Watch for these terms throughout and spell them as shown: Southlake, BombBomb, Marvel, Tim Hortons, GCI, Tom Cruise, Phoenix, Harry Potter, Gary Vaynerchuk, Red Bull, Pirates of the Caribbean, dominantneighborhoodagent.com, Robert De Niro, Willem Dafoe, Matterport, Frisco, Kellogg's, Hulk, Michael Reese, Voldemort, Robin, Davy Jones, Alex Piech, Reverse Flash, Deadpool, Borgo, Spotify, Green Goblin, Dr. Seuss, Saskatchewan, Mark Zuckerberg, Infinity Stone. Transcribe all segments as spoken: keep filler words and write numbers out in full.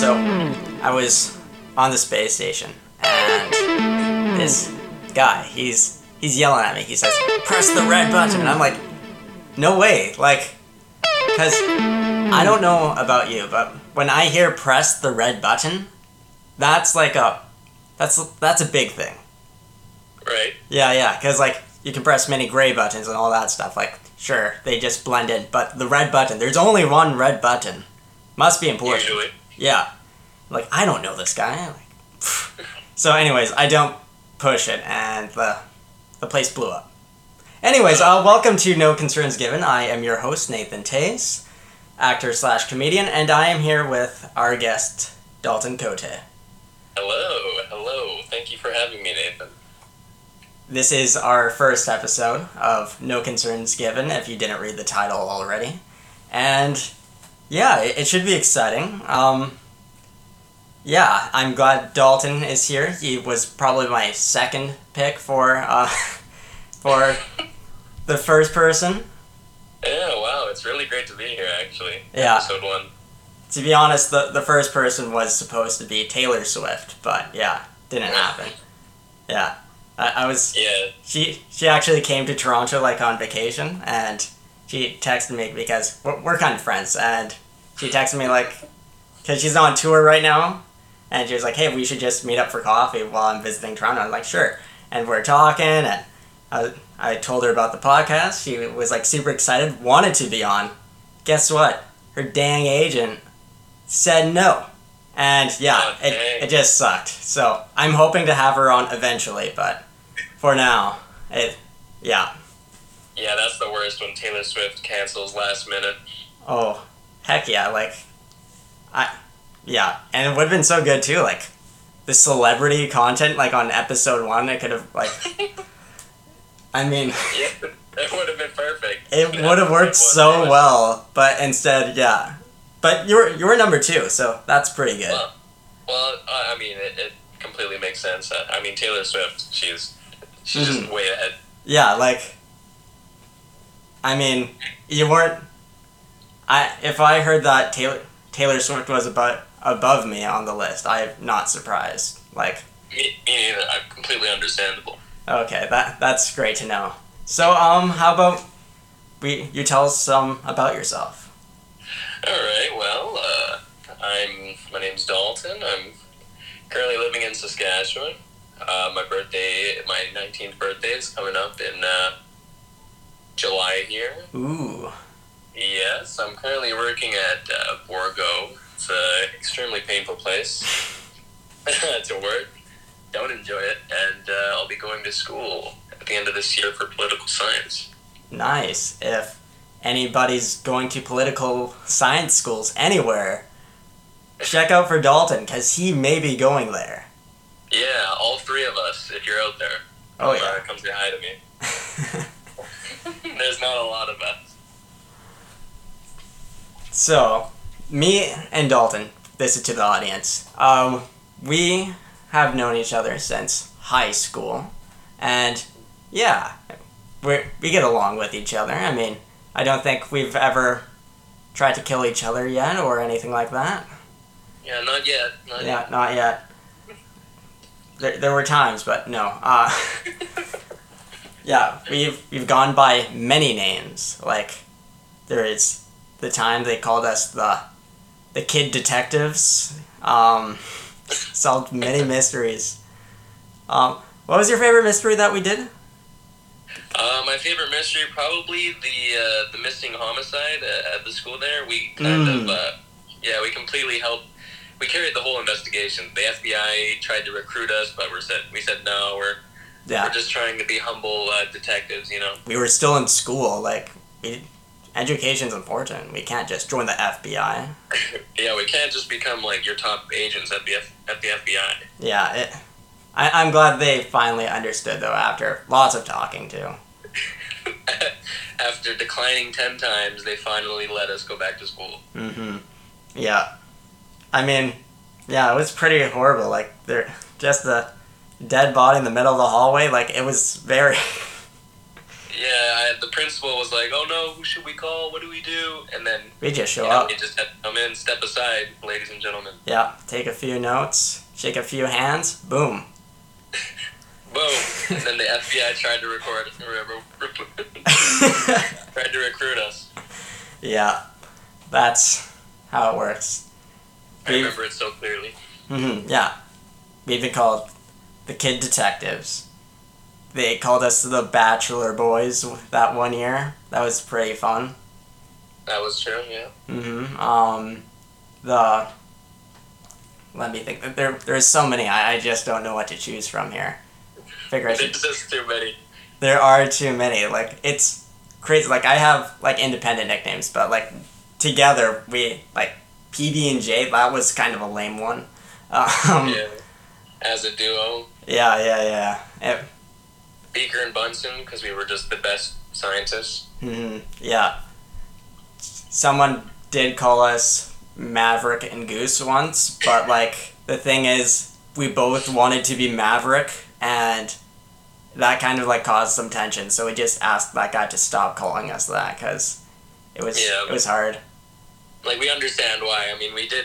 So I was on the space station, and this guy, he's he's yelling at me. He says, "Press the red button," and I'm like, "No way!" Like, because I don't know about you, but when I hear "press the red button," that's like a that's that's a big thing. Right. Yeah, yeah, because like you can press many gray buttons and all that stuff. Like, sure, they just blend in, but the red button, there's only one red button. Must be important. Usually. Yeah. Like, I don't know this guy. Like, so anyways, I don't push it, and the the place blew up. Anyways, uh, welcome to No Concerns Given. I am your host, Nathan Tays, actor slash comedian, and I am here with our guest, Dalton Cote. Hello, hello. Thank you for having me, Nathan. This is our first episode of No Concerns Given, if you didn't read the title already. And yeah, it should be exciting. Um, yeah, I'm glad Dalton is here. He was probably my second pick for uh, for the first person. Yeah, wow, it's really great to be here, actually. Yeah. Episode one. To be honest, the, the first person was supposed to be Taylor Swift, but yeah, didn't happen. Yeah. I, I was... Yeah. She, she actually came to Toronto, like, on vacation, and she texted me because we're, we're kind of friends, and she texted me, like, because she's on tour right now, and she was like, "Hey, we should just meet up for coffee while I'm visiting Toronto." I'm like, "Sure." And we're talking, and I, I told her about the podcast. She was, like, super excited, wanted to be on. Guess what? Her dang agent said no. And yeah, okay. it, it just sucked. So I'm hoping to have her on eventually, but for now, it, yeah. Yeah, that's the worst when Taylor Swift cancels last minute. Oh, heck yeah, like, I, yeah. And it would have been so good too, like, the celebrity content, like on episode one, it could have, like, I mean. Yeah, it would have been perfect. It would have worked so one. well, but instead, yeah. But you were, you were number two, so that's pretty good. Well, well I mean, it, it completely makes sense. I mean, Taylor Swift, she's she's mm-hmm. just way ahead. Yeah, like, I mean, you weren't... I If I heard that Taylor Taylor Swift was above, above me on the list, I'm not surprised. Like, me, me neither. I'm completely understandable. Okay, that that's great to know. So, um, how about we you tell us some about yourself? All right, well, uh, I'm, my name's Dalton. I'm currently living in Saskatchewan. Uh, my birthday, my nineteenth birthday is coming up in uh, July here. Ooh. Yes, I'm currently working at uh, Borgo. It's an extremely painful place to work. Don't enjoy it, and uh, I'll be going to school at the end of this year for political science. Nice. If anybody's going to political science schools anywhere, check out for Dalton, because he may be going there. Yeah, all three of us, if you're out there. Oh, yeah. Uh, come say hi to me. There's not a lot of us. So, me and Dalton, this is to the audience, um, we have known each other since high school, and yeah, we're, we get along with each other. I mean, I don't think we've ever tried to kill each other yet or anything like that. Yeah, not yet. Not yeah, yet. not yet. There, there were times, but no. Uh, yeah, we've we've gone by many names. Like, there is the time they called us the the kid detectives. Um, solved many mysteries. Um, what was your favorite mystery that we did? Uh, my favorite mystery, probably the uh, the missing homicide uh, at the school there. We kind mm. of, uh, yeah, we completely helped. We carried the whole investigation. The F B I tried to recruit us, but we said we said no. We're yeah. we're just trying to be humble uh, detectives, you know. We were still in school. Like, we, education's important. We can't just join the F B I. Yeah, we can't just become like your top agents at the F- at the F B I. Yeah. It, I, I'm glad they finally understood, though, after lots of talking, too. After declining ten times, they finally let us go back to school. Mm-hmm. Yeah. I mean, yeah, it was pretty horrible. Like, there, just the dead body in the middle of the hallway, like, it was very... Yeah, uh, the principal was like, oh no, who should we call? What do we do? And then we just show you know, up. They just had to come in, step aside, ladies and gentlemen. Yeah, take a few notes, shake a few hands, boom. Boom. And then the F B I tried to record, tried to recruit us. Yeah, that's how it works. I We've, remember it so clearly. Mm-hmm, yeah. We've been called the Kid Detectives. They called us the Bachelor Boys that one year. That was pretty fun. That was true, yeah. Mm-hmm. Um, the... Let me think. There, there's so many. I, I just don't know what to choose from here. Figure I should... There's just too many. There are too many. Like, it's crazy. Like, I have, like, independent nicknames, but, like, together, we, like, P B and J, that was kind of a lame one. Um, yeah. As a duo. Yeah, yeah, yeah. It, Beaker and Bunsen, because we were just the best scientists. Mm-hmm. Yeah. Someone did call us Maverick and Goose once, but, like, the thing is, we both wanted to be Maverick, and that kind of, like, caused some tension, so we just asked that guy to stop calling us that, because it was, yeah, it was hard. Like, we understand why. I mean, we did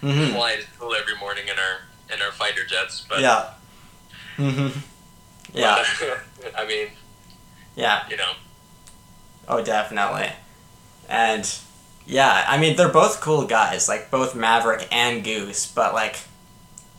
mm-hmm. fly to school every morning in our, in our fighter jets, but... Yeah. Mm-hmm. Yeah. I mean, yeah. You know. Oh, definitely. And, yeah, I mean, they're both cool guys, like, both Maverick and Goose, but, like,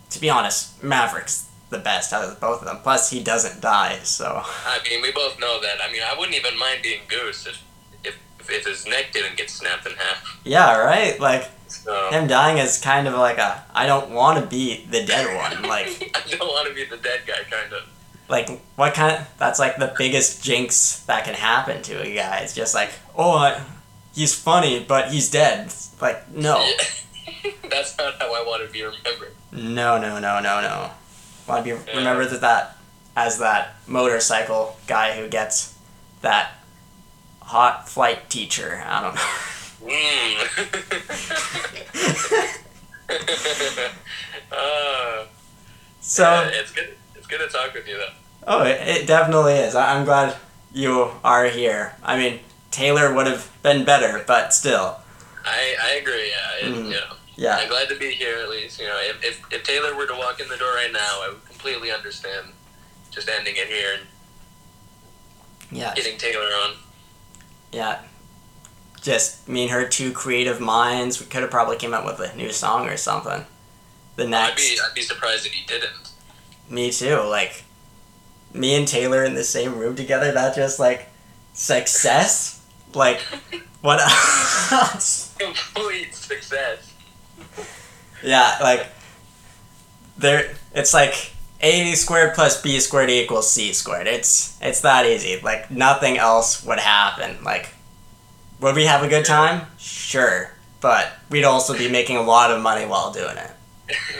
to be honest, Maverick's the best out of both of them. Plus, he doesn't die, so... I mean, we both know that. I mean, I wouldn't even mind being Goose if if, if his neck didn't get snapped in half. Yeah, right? Like, so. Him dying is kind of like a, I don't want to be the dead one, like... I don't want to be the dead guy, kind of. Like, what kind of... That's, like, the biggest jinx that can happen to a guy. It's just like, oh, I, he's funny, but he's dead. It's like, no. Yeah. That's not how I want to be remembered. No, no, no, no, no. I want to be yeah. remembered as that, as that motorcycle guy who gets that hot flight teacher. I don't know. Mm. uh, so... Yeah, it's good. Good to talk with you though. Oh, it, it definitely is. I, I'm glad you are here. I mean, Taylor would have been better, but still. I, I agree. Yeah, it, mm. you know, yeah. I'm glad to be here at least. You know, if, if if Taylor were to walk in the door right now, I would completely understand. Just ending it here and yeah, getting Taylor on. Yeah. Just me and her, two creative minds. We could have probably came up with a new song or something. The next. I'd be I'd be surprised if you didn't. Me too, like, me and Taylor in the same room together, that just, like, success? Like, what else? Complete success. Yeah, like, there, it's like, A squared plus B squared equals C squared. It's, it's that easy. Like, nothing else would happen. Like, would we have a good time? Sure. But we'd also be making a lot of money while doing it.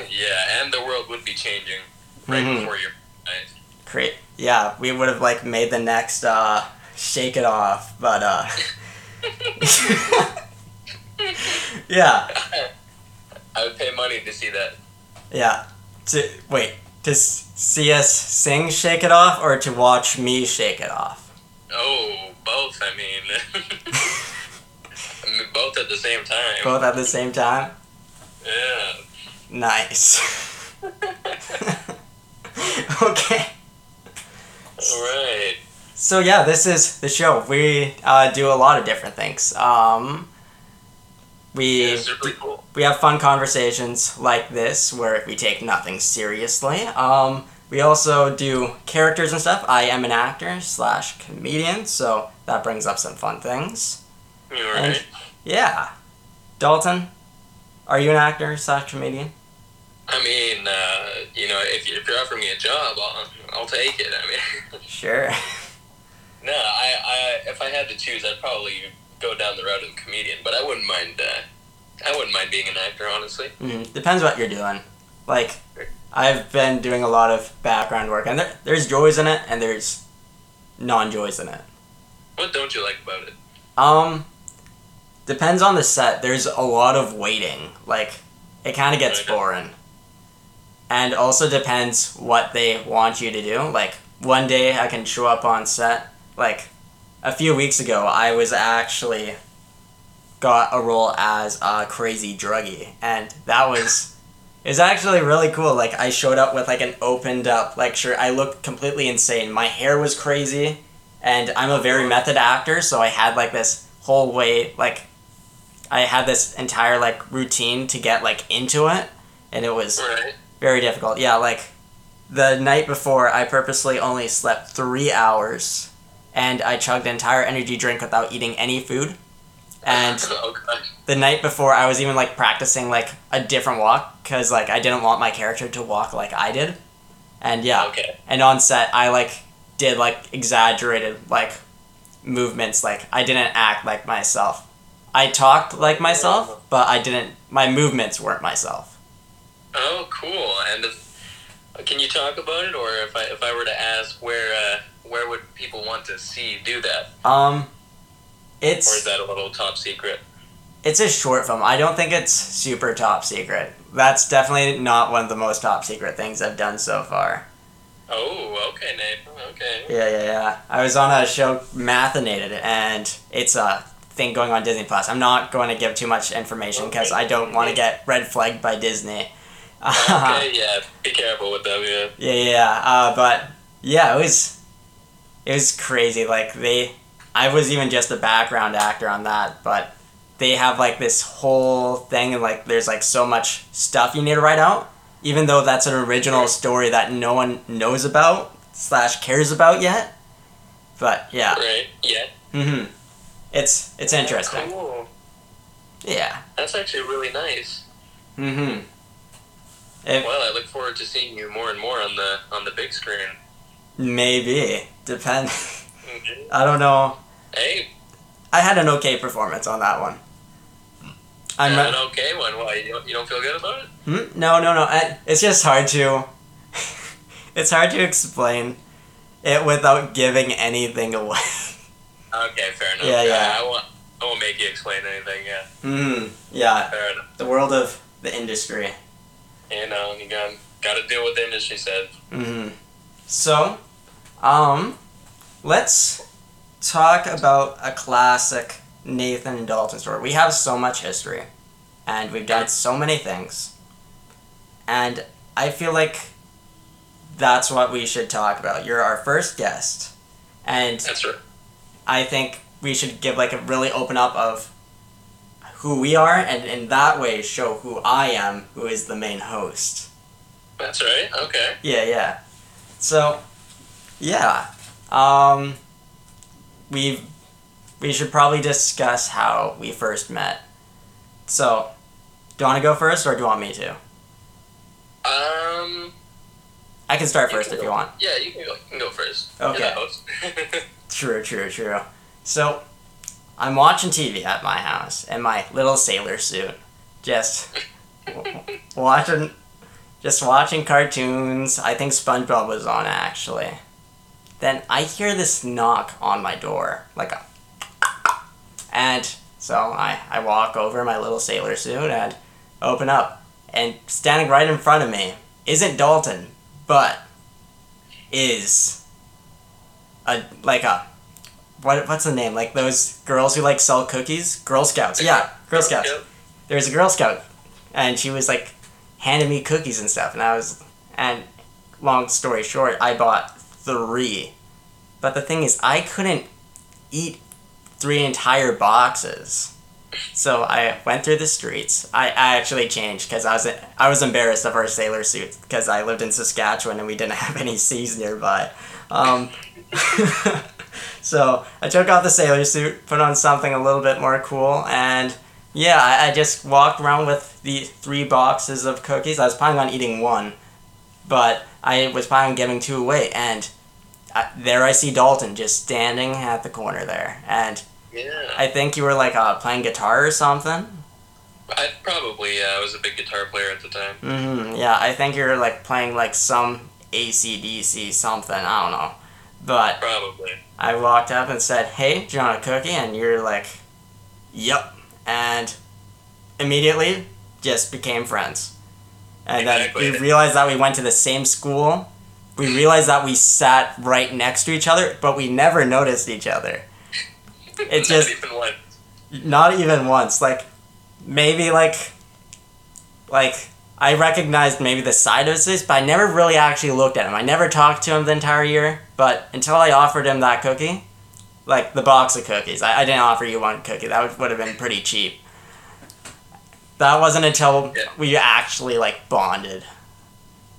Yeah, and the world would be changing. Right mm-hmm. before your eyes. Great. Yeah, we would have, like, made the next, uh, Shake It Off, but, uh... yeah. I would pay money to see that. Yeah. To, wait, to s- see us sing Shake It Off, or to watch me shake it off? Oh, both, I mean. I mean both at the same time. Both at the same time? Yeah. Nice. Okay. All right. So yeah, this is the show. We uh, do a lot of different things. Um, we yeah, really cool. we have fun conversations like this where we take nothing seriously. Um, we also do characters and stuff. I am an actor slash comedian, so that brings up some fun things. All and, right. Yeah. Dalton, are you an actor slash comedian? I mean, uh, you know, if you're offering me a job, I'll, I'll take it, I mean. Sure. No, I, I, if I had to choose, I'd probably go down the route of a comedian, but I wouldn't mind, uh, I wouldn't mind being an actor, honestly. Mm, depends what you're doing. Like, I've been doing a lot of background work, and there, there's joys in it, and there's non-joys in it. What don't you like about it? Um, depends on the set. There's a lot of waiting. Like, it kind of gets boring. And also depends what they want you to do. Like, one day I can show up on set, like, a few weeks ago, I was actually got a role as a crazy druggie, and that was is actually really cool. Like, I showed up with like an opened up like shirt. I looked completely insane. My hair was crazy, and I'm a very method actor, so I had like this whole way like I had this entire like routine to get like into it, and it was right. very difficult. Yeah, like the night before, I purposely only slept three hours, and I chugged an entire energy drink without eating any food. And the night before, I was even, like, practicing, like, a different walk, because, like, I didn't want my character to walk like I did. And, yeah. Okay. And on set, I, like, did, like, exaggerated, like, movements. Like, I didn't act like myself. I talked like myself, but I didn't... My movements weren't myself. Oh, cool. And if, can you talk about it? Or if I if I were to ask, where uh, where would people want to see you do that? Um... It's, or is that a little top secret? It's a short film. I don't think it's super top secret. That's definitely not one of the most top secret things I've done so far. Oh, okay, Nate. Okay. Yeah, yeah, yeah. I was on a show, Mathinated, and it's a thing going on Disney Plus. I'm not going to give too much information because okay. I don't want to get red flagged by Disney. Okay, yeah. Be careful with them, yeah. Yeah, yeah. Uh, but, yeah, it was... It was crazy. Like, they... I was even just a background actor on that, but they have, like, this whole thing, and, like, there's, like, so much stuff you need to write out, even though that's an original story that no one knows about slash cares about yet. But, yeah. Right, yeah. Mm-hmm. It's, it's interesting. Cool. Yeah. That's actually really nice. Mm-hmm. It, well, I look forward to seeing you more and more on the, on the big screen. Maybe. Depends. I don't know. Hey. I had an okay performance on that one. I'm yeah, re- an okay one? Why? You don't, you don't feel good about it? Hmm? No, no, no. I, it's just hard to... it's hard to explain it without giving anything away. Okay, fair enough. Yeah, yeah. yeah I, won't, I won't make you explain anything, yeah. Mm, yeah. Fair enough. The world of the industry. You know, you got, got to deal with the industry said. Mm-hmm. So, um... let's talk about a classic Nathan and Dalton story. We have so much history, and we've done so many things, and I feel like that's what we should talk about. You're our first guest, and that's right. I think we should give like a really open up of who we are, and in that way show who I am, who is the main host. That's right, okay. Yeah, yeah. So, yeah. Um, we we should probably discuss how we first met. So, do you want to go first, or do you want me to? Um, I can start first if you want. Yeah, you can go, you can go first. Okay. You're the host. True, true, true. So, I'm watching T V at my house in my little sailor suit, just watching, just watching cartoons. I think SpongeBob was on actually. Then I hear this knock on my door, like a... And so I, I walk over in my little sailor suit and open up. And standing right in front of me isn't Dalton, but is a, like a, what what's the name? Like those girls who like sell cookies? Girl Scouts, yeah, Girl Scouts. There's a Girl Scout, and she was like handing me cookies and stuff, and I was, and long story short, I bought three. But the thing is, I couldn't eat three entire boxes. So I went through the streets. I, I actually changed because I was I was embarrassed of our sailor suit because I lived in Saskatchewan and we didn't have any seas nearby. Um, so I took off the sailor suit, put on something a little bit more cool, and yeah, I, I just walked around with the three boxes of cookies. I was planning on eating one, but I was planning on giving two away, and I, there I see Dalton just standing at the corner there, and yeah. I think you were, like, uh, playing guitar or something? I probably, yeah. I was a big guitar player at the time. Mm-hmm, yeah, I think you were, like, playing, like, some A C D C something, I don't know. But probably. I walked up and said, hey, do you want a cookie? And you're like, yep. And immediately just became friends. And exactly. Then we realized that we went to the same school. We realized that we sat right next to each other, but we never noticed each other. It's not just even once. Not even once. Like, maybe like, like I recognized maybe the side of this, but I never really actually looked at him. I never talked to him the entire year. But until I offered him that cookie, like the box of cookies, I, I didn't offer you one cookie. That would, would have been pretty cheap. That wasn't until yeah. we actually like bonded.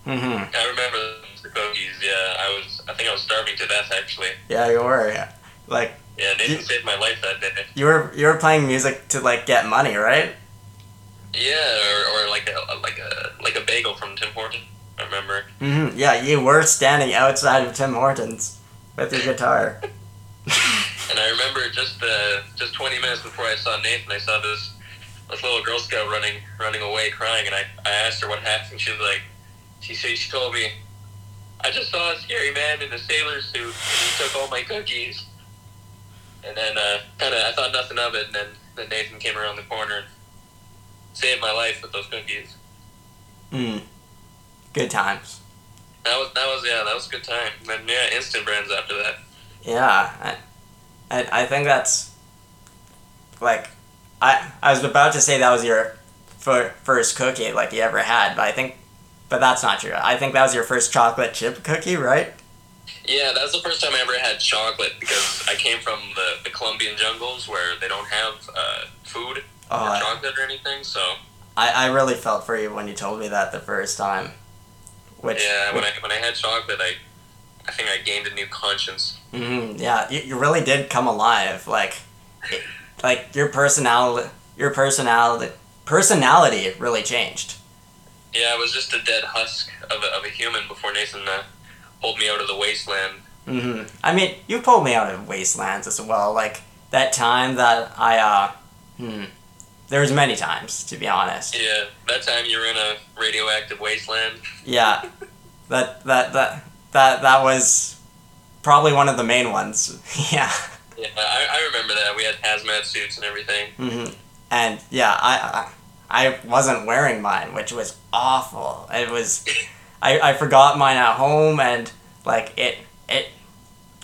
Mm-hmm. I remember the cookies. Yeah, I was. I think I was starving to death actually. Yeah, you were. Yeah, like. Yeah, Nathan you, saved my life that day. You were you were playing music to like get money, right? Yeah, or, or like a like a like a bagel from Tim Hortons. I remember. Mm-hmm. Yeah, you were standing outside of Tim Hortons with your guitar. And I remember just uh, just twenty minutes before I saw Nathan, I saw this this little Girl Scout running running away crying, and I, I asked her what happened. She was like, she said she told me, I just saw a scary man in a sailor suit and he took all my cookies. And then uh, kind of, I thought nothing of it, and then, then Nathan came around the corner and saved my life with those cookies. Mm. Good times. That was, that was yeah, that was a good time. And then, yeah, instant brands after that. Yeah, I, I, I think that's, like, I I was about to say that was your fir- first cookie, like, you ever had, but I think, but that's not true. I think that was your first chocolate chip cookie, right? Yeah, that was the first time I ever had chocolate because I came from the, the Colombian jungles where they don't have uh, food oh, or chocolate or anything, so... I, I really felt for you when you told me that the first time. Which, yeah, when I when I had chocolate, I I think I gained a new conscience. Mm-hmm, yeah, you, you really did come alive. Like, it, like your personality, your personality, personality really changed. Yeah, I was just a dead husk of a, of a human before Nathan... Uh, pulled me out of the wasteland. Mm-hmm. I mean, you pulled me out of wastelands as well. Like, that time that I, uh... Hmm. There was many times, to be honest. Yeah, that time you were in a radioactive wasteland. Yeah. that, that, that, that, that was probably one of the main ones. yeah. Yeah, I, I remember that. We had hazmat suits and everything. Mm-hmm. And, yeah, I, I, I wasn't wearing mine, which was awful. It was... I, I forgot mine at home, and, like, it, it,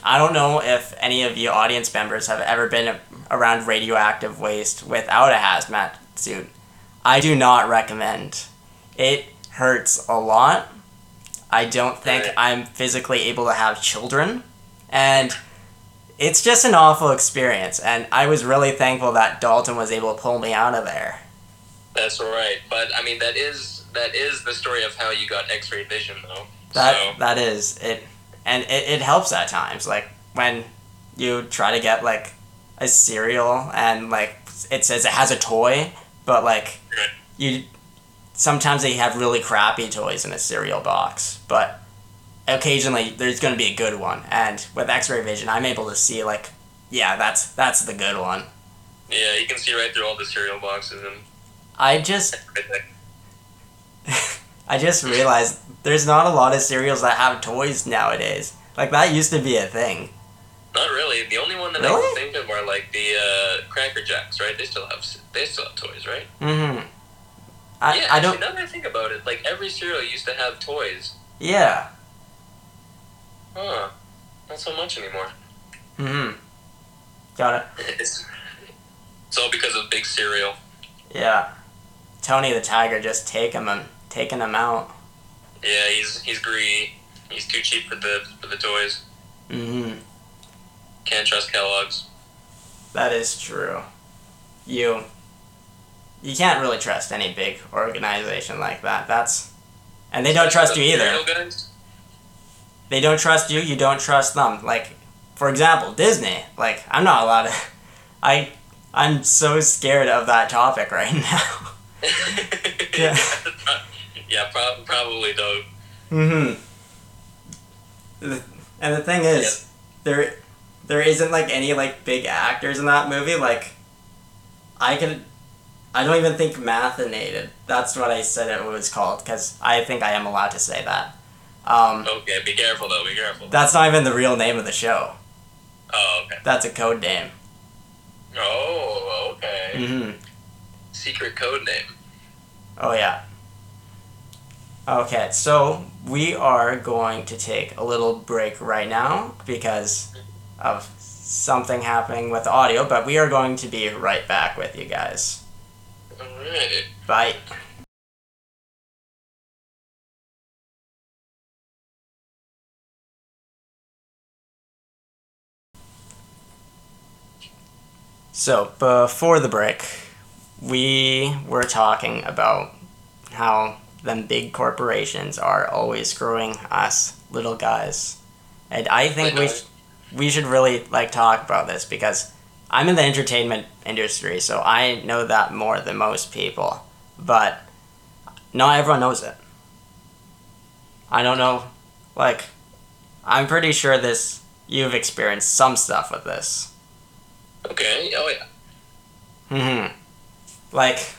I don't know if any of you audience members have ever been a, around radioactive waste without a hazmat suit. I do not recommend. It hurts a lot. I don't think right. I'm physically able to have children, and it's just an awful experience, and I was really thankful that Dalton was able to pull me out of there. That's right, but, I mean, that is... That is the story of how you got X-ray vision, though. That so. That is it, and it, it helps at times. Like when you try to get like a cereal and like it says it has a toy, but like right. you sometimes they have really crappy toys in a cereal box, but occasionally there's gonna be a good one. And with X-ray vision, I'm able to see like, yeah, that's that's the good one. Yeah, you can see right through all the cereal boxes and. I just. I just realized there's not a lot of cereals that have toys nowadays. Like, that used to be a thing. Not really. The only one that really? I can think of are, like, the uh, Cracker Jacks, right? They still have they still have toys, right? Mm-hmm. I, yeah, I actually, don't... now that I think about it, like, every cereal used to have toys. Yeah. Huh. Not so much anymore. Mm-hmm. Got it. It's, it's all because of big cereal. Yeah. Tony the Tiger just take him and... Taking them out. Yeah, he's he's greedy. He's too cheap for the for the toys. Mm-hmm. Can't trust Kellogg's. That is true. You. You can't really trust any big organization like that. That's, and they don't trust you either. They don't trust you. You don't trust them. Like, for example, Disney. Like, I'm not allowed to. I I'm so scared of that topic right now. yeah. Yeah, pro- probably though. Mm-hmm. The, and the thing is, yeah. there, there isn't like any like big actors in that movie. Like, I can, I don't even think Mathinated. That's what I said it was called because I think I am allowed to say that. Um, okay, be careful though. Be careful. That's not even the real name of the show. Oh, okay. That's a code name. Oh, okay. Mm-hmm. Secret code name. Oh yeah. Okay, so we are going to take a little break right now because of something happening with the audio, but we are going to be right back with you guys. All right. Bye. So, before the break, we were talking about how them big corporations are always screwing us little guys. And I think I we sh- we should really, like, talk about this, because I'm in the entertainment industry, so I know that more than most people. But not everyone knows it. I don't know, like, I'm pretty sure this, you've experienced some stuff with this. Okay, oh yeah. Mm-hmm. Like,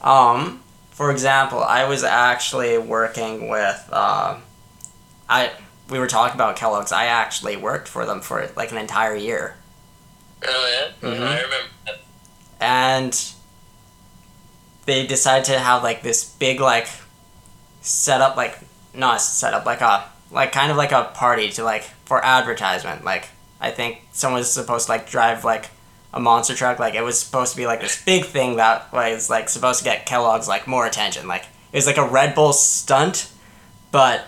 um, for example, I was actually working with, uh, I, we were talking about Kellogg's. I actually worked for them for, like, an entire year. Oh, yeah? Mm-hmm. I remember that. And they decided to have, like, this big, like, setup, like, not setup, like a, like, kind of like a party to, like, for advertisement, like, I think someone was supposed to, like, drive, like, a monster truck. Like, it was supposed to be, like, this big thing that was, like, supposed to get Kellogg's, like, more attention. Like, it was, like, a Red Bull stunt, but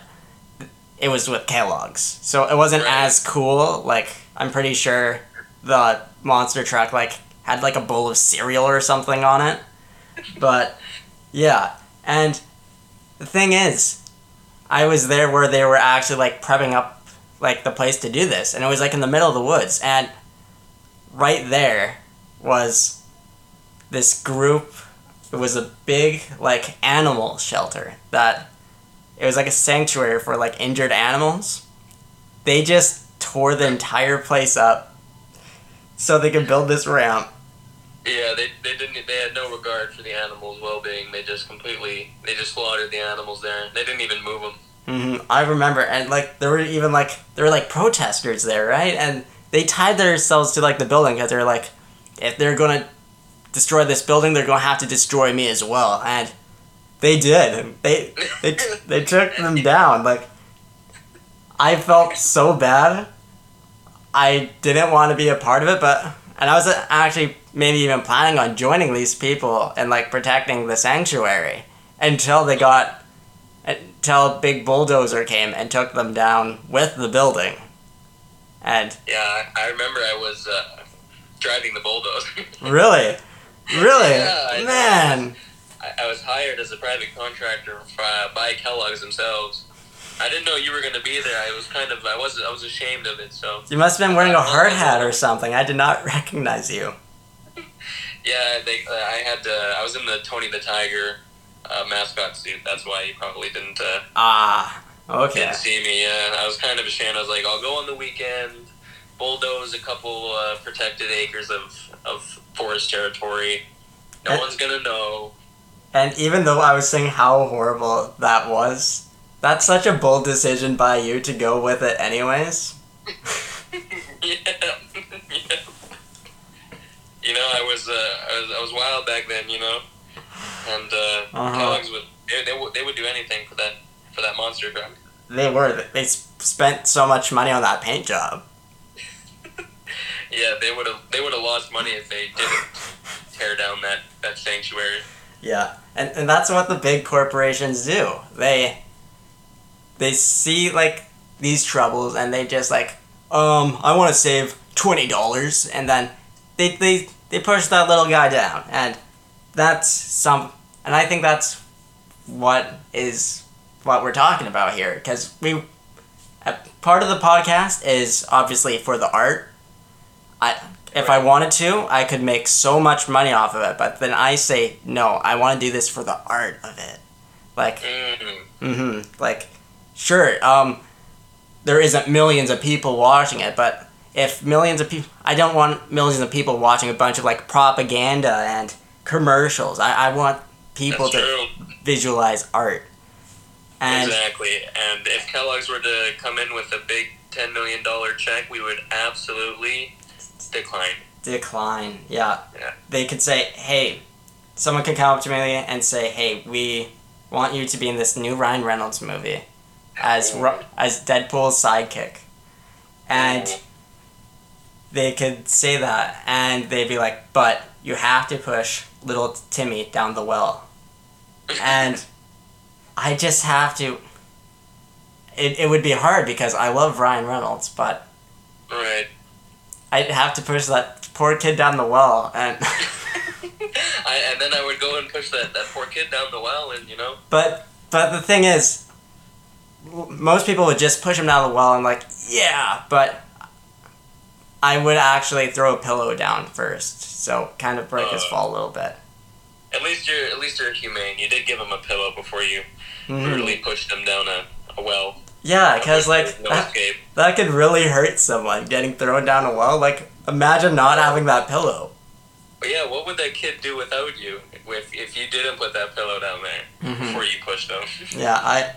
it was with Kellogg's. So it wasn't right. as cool. Like, I'm pretty sure the monster truck, like, had, like, a bowl of cereal or something on it. But, yeah. And the thing is, I was there where they were actually, like, prepping up, like, the place to do this, and it was, like, in the middle of the woods, and right there was this group. It was a big, like, animal shelter that, it was, like, a sanctuary for, like, injured animals. They just tore the entire place up so they could build this ramp. Yeah, they they didn't they had no regard for the animals' well-being. They just completely they just slaughtered the animals there. They didn't even move them. Mm-hmm. I remember, and, like, there were even, like, there were, like, protesters there, right? And they tied themselves to, like, the building, because they were like, if they're going to destroy this building, they're going to have to destroy me as well. And they did. They they t- they took them down. Like, I felt so bad. I didn't want to be a part of it, but, and I was actually maybe even planning on joining these people and, like, protecting the sanctuary until they got, until big bulldozer came and took them down with the building. And yeah, I remember I was uh, driving the bulldozer. Really? Really? Yeah, man. I, I was hired as a private contractor for, uh, by Kellogg's themselves. I didn't know you were going to be there. I was kind of, I was I was ashamed of it, so. You must have been wearing a hard hat or something. I did not recognize you. Yeah, they, uh, I had to, I was in the Tony the Tiger Uh, mascot suit. That's why you probably didn't uh, ah okay didn't see me. Yeah, I was kind of ashamed. I was like, I'll go on the weekend, bulldoze a couple uh, protected acres of of forest territory. No and, one's gonna know. And even though I was saying how horrible that was, that's such a bold decision by you to go with it, anyways. yeah. yeah. You know, I was uh, I was I was wild back then. You know. And uh, uh-huh. Kellogg's would they, they would they would do anything for that for that monster truck. They were they spent so much money on that paint job. yeah, they would have they would have lost money if they didn't tear down that, that sanctuary. Yeah, and and that's what the big corporations do. They they see, like, these troubles, and they just, like, um I want to save twenty dollars, and then they they they push that little guy down. And That's some, and I think that's what is what we're talking about here, because we, a part of the podcast is obviously for the art. I, if I wanted to, I could make so much money off of it, but then I say, no, I want to do this for the art of it. Like, mm-hmm, mm-hmm like, sure, um, there isn't millions of people watching it, but if millions of people, I don't want millions of people watching a bunch of, like, propaganda and commercials. I, I want people That's to true. visualize art. And exactly. And if Kellogg's were to come in with a big ten million dollars check, we would absolutely decline. Decline, yeah. yeah. They could say, hey, someone could come up to me and say, hey, we want you to be in this new Ryan Reynolds movie as, as Deadpool's sidekick. And they could say that, and they'd be like, but you have to push little Timmy down the well. And I just have to... It it would be hard because I love Ryan Reynolds, but... Right. I'd have to push that poor kid down the well, and... I, and then I would go and push that, that poor kid down the well, and, you know... But but the thing is, most people would just push him down the well and, like, yeah, but... I would actually throw a pillow down first, so kind of break uh, his fall a little bit. At least you're at least you're humane. You did give him a pillow before you mm-hmm. brutally pushed him down a, a well. Yeah, because, like, no that, that could really hurt someone, getting thrown down a well. Like, imagine not having that pillow. But yeah, what would that kid do without you if, if you didn't put that pillow down there mm-hmm. before you pushed him? Yeah, I...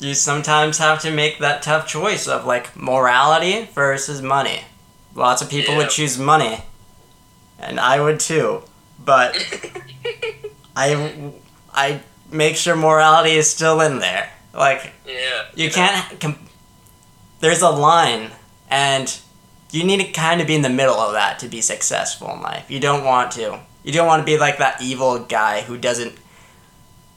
You sometimes have to make that tough choice of, like, morality versus money. Lots of people yeah. would choose money, and I would too, but I, I make sure morality is still in there. Like, yeah, you, you can't... Comp- there's a line, and you need to kind of be in the middle of that to be successful in life. You don't want to. You don't want to be like that evil guy who doesn't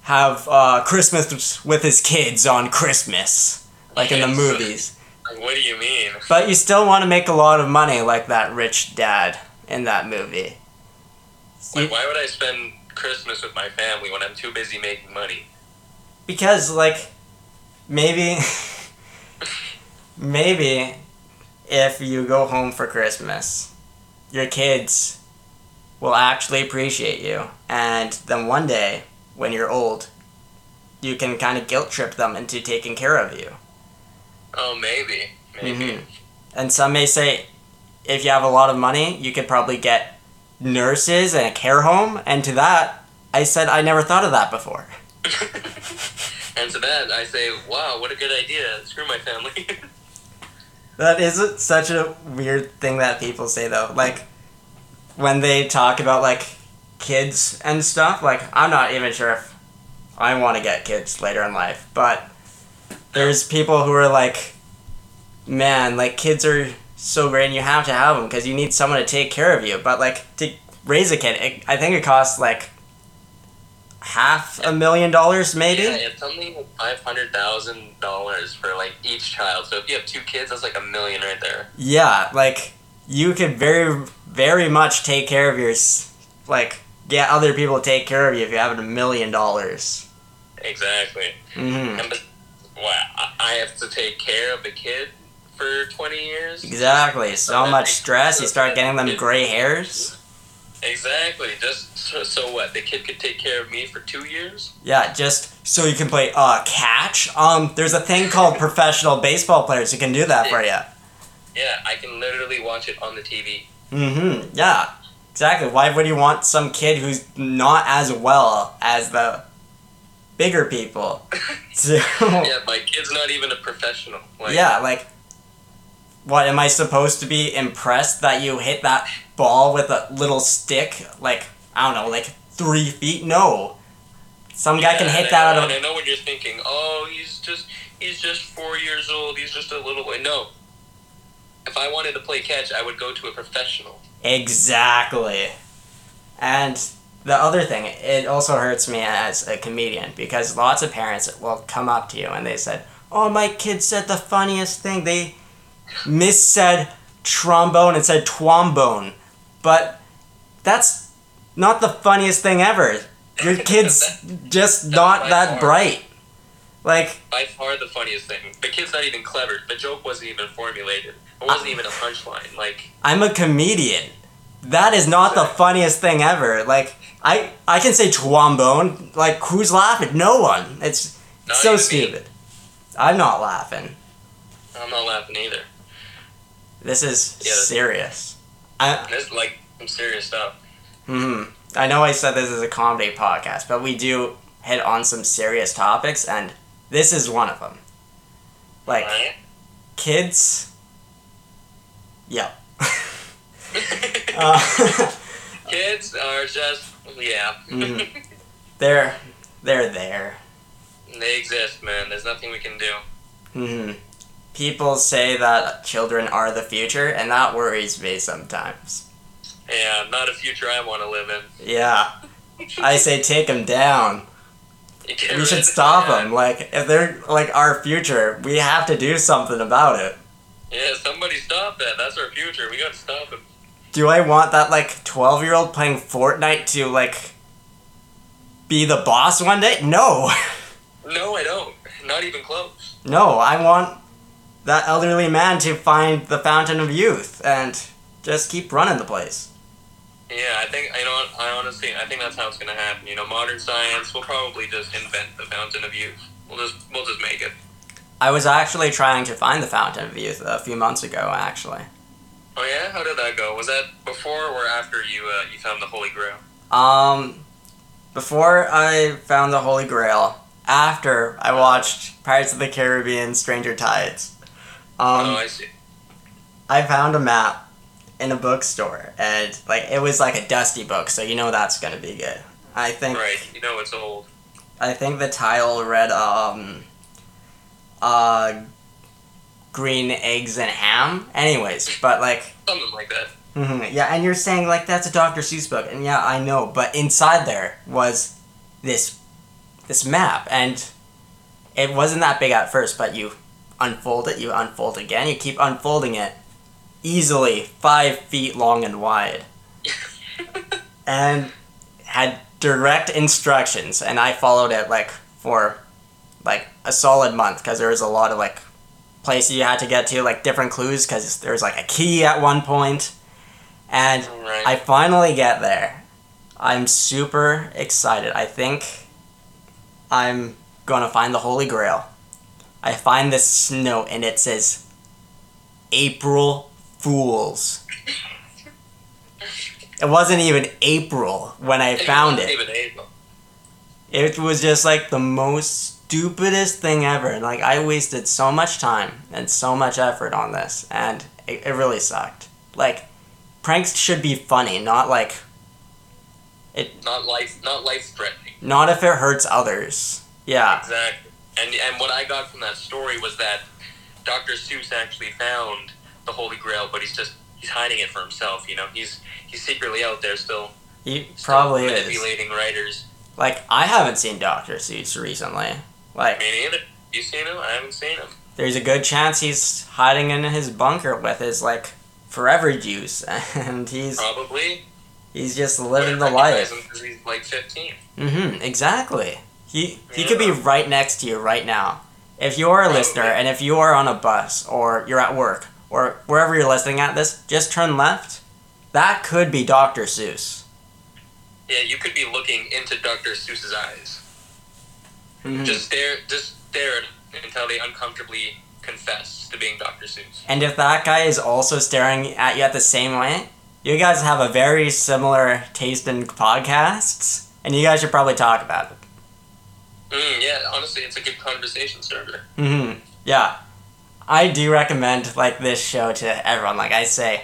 have uh, Christmas with his kids on Christmas, like in the movies. Like, what do you mean? But you still want to make a lot of money like that rich dad in that movie. Like, why would I spend Christmas with my family when I'm too busy making money? Because, like, maybe, maybe if you go home for Christmas, your kids will actually appreciate you, and then one day, when you're old, you can kind of guilt trip them into taking care of you. Oh, maybe. Maybe. Mm-hmm. And some may say, if you have a lot of money, you could probably get nurses and a care home. And to that, I said, I never thought of that before. And to that, I say, wow, what a good idea. Screw my family. That is such a weird thing that people say, though. Like, when they talk about, like, kids and stuff, like, I'm not even sure if I want to get kids later in life, but there's people who are like, man, like, kids are so great and you have to have them because you need someone to take care of you, but, like, to raise a kid, it, I think it costs like half a million dollars maybe. Yeah, it's something like five hundred thousand dollars for, like, each child, so if you have two kids, that's like a million right there. Yeah, like, you could very, very much take care of your, like, get other people to take care of you if you have a million dollars. Exactly. Mm-hmm. And, well, I have to take care of a kid for twenty years? Exactly. So much stress. You start getting them gray hairs? Exactly. Just so, so what? The kid could take care of me for two years? Yeah, just so you can play uh, catch. Um, there's a thing called professional baseball players who can do that for you. Yeah, I can literally watch it on the T V. Mm-hmm. Yeah. Exactly. Why would you want some kid who's not as well as the bigger people? So, yeah, my kid's not even a professional. Like, yeah, like, what, am I supposed to be impressed that you hit that ball with a little stick? Like, I don't know, like three feet? No. Some guy yeah, can hit that know, out of... I know what you're thinking. Oh, he's just, he's just four years old. He's just a little boy. No. If I wanted to play catch, I would go to a professional. Exactly. And the other thing, it also hurts me as a comedian, because lots of parents will come up to you and they said, oh, my kid said the funniest thing. They missaid trombone and said twombone. But that's not the funniest thing ever. Your kid's just not that bright. Like, by far the funniest thing. The kid's not even clever. The joke wasn't even formulated. It wasn't I, even a punchline. Like, I'm a comedian. That is not the funniest thing ever. Like, I I can say trombone. Like, who's laughing? No one. It's so stupid. Me. I'm not laughing. I'm not laughing either. This is yeah, serious. I, this is like some serious stuff. Mm-hmm. I know I said this is a comedy podcast, but we do hit on some serious topics, and this is one of them. Like, right. Kids... Yeah. uh, Kids are just... Yeah. mm-hmm. They're... They're there. They exist, man. There's nothing we can do. Mm-hmm. people say that children are the future, and that worries me sometimes. Yeah, not a future I want to live in. Yeah. I say take them down. We should stop them. Like, if they're, like, our future, we have to do something about it. Yeah, somebody stop that. That's our future. We gotta stop them. Do I want that, like, twelve-year-old playing Fortnite to, like, be the boss one day? No. No, I don't. Not even close. No, I want that elderly man to find the fountain of youth and just keep running the place. Yeah, I think, you know, I honestly, I think that's how it's going to happen. You know, modern science will probably just invent the fountain of youth. We'll just, we'll just make it. I was actually trying to find the fountain of youth a few months ago, actually. Oh, yeah? How did that go? Was that before or after you, uh, you found the Holy Grail? Um, before I found the Holy Grail, after I watched Pirates of the Caribbean, Stranger Tides. Um, oh, I see. I found a map in a bookstore, and like it was like a dusty book, so you know that's gonna be good. I think. Right, you know it's old. I think the title read um, uh, green eggs and ham. Anyways, but like something like that. Mm-hmm, yeah, and you're saying like that's a Doctor Seuss book, and yeah, I know, but inside there was this this map, and it wasn't that big at first, but you unfold it, you unfold again, you keep unfolding it. Easily five feet long and wide, and had direct instructions, and I followed it like for like a solid month because there was a lot of like places you had to get to, like different clues, because there was like a key at one point, and right. I finally get there. I'm super excited. I think I'm gonna find the Holy Grail. I find this note, and it says April Fools. It wasn't even April when I found it. It was just like the most stupidest thing ever. And like I wasted so much time and so much effort on this, and it, it really sucked. Like pranks should be funny, not like it. Not life. Not life threatening. Not if it hurts others. Yeah. Exactly. And and what I got from that story was that Doctor Seuss actually found the Holy Grail, but he's just, he's hiding it for himself, you know? He's he's secretly out there still. He still probably is. Manipulating writers. Like, I haven't seen Doctor Seuss recently. Like, me neither. You seen him? I haven't seen him. There's a good chance he's hiding in his bunker with his, like, forever juice, and he's... Probably. He's just living the life. Because he's, like, fifteen. Mm-hmm, exactly. He, he yeah. could be right next to you right now. If you're a listener, and if you are on a bus, or you're at work, or wherever you're listening at this, just turn left. That could be Doctor Seuss. Yeah, you could be looking into Doctor Seuss's eyes. Mm-hmm. Just stare, just stare at him until they uncomfortably confess to being Doctor Seuss. And if that guy is also staring at you at the same way, you guys have a very similar taste in podcasts, and you guys should probably talk about it. Mm, yeah, honestly, it's a good conversation starter. Mm-hmm. Yeah. I do recommend, like, this show to everyone. Like I say,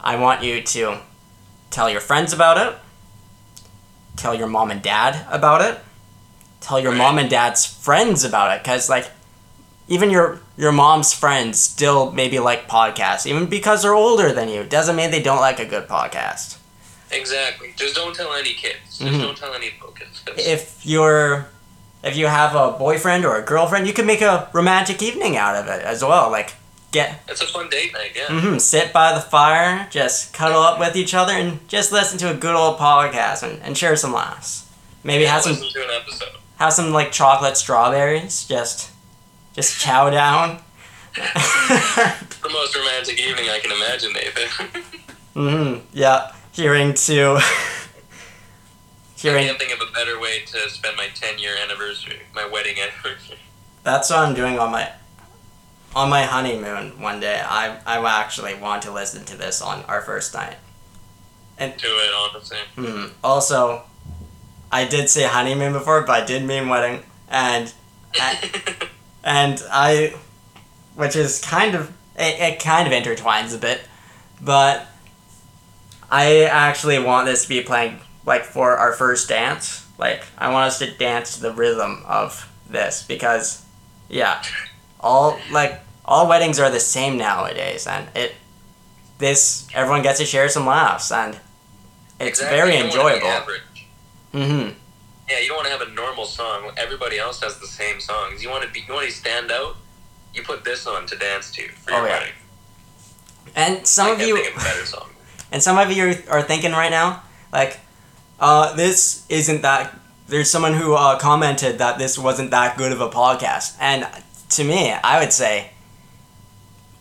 I want you to tell your friends about it, tell your mom and dad about it, tell your right. mom and dad's friends about it, because, like, even your your mom's friends still maybe like podcasts, even because they're older than you. Doesn't mean they don't like a good podcast. Exactly. Just don't tell any kids. Just mm-hmm. don't tell any kids. If you're... If you have a boyfriend or a girlfriend, you can make a romantic evening out of it as well. Like, get... It's a fun date night, yeah. Mm-hmm. Sit by the fire, just cuddle up with each other, and just listen to a good old podcast and, and share some laughs. Maybe yeah, have some... to an episode. Have some, like, chocolate strawberries. Just... Just chow down. The most romantic evening I can imagine, Nathan. Mm-hmm. Yeah. Hearing to... Hearing. I can't think of a better way to spend my ten-year anniversary, my wedding anniversary. That's what I'm doing on my on my honeymoon one day. I I will actually want to listen to this on our first night. And, do it, honestly. Hmm. Also, I did say honeymoon before, but I did mean wedding. And, and, and I, which is kind of, it, it kind of intertwines a bit, but I actually want this to be playing... Like, for our first dance, like, I want us to dance to the rhythm of this, because, yeah, all, like, all weddings are the same nowadays, and it this everyone gets to share some laughs, and it's exactly. very enjoyable. Mm-hmm. Yeah, you don't want to have a normal song. Everybody else has the same songs. You want to be, you want to stand out. You put this on to dance to for your oh, yeah. wedding. And some like, of you, song. and some of you are thinking right now, like, uh, this isn't that. There's someone who uh, commented that this wasn't that good of a podcast, and to me, I would say,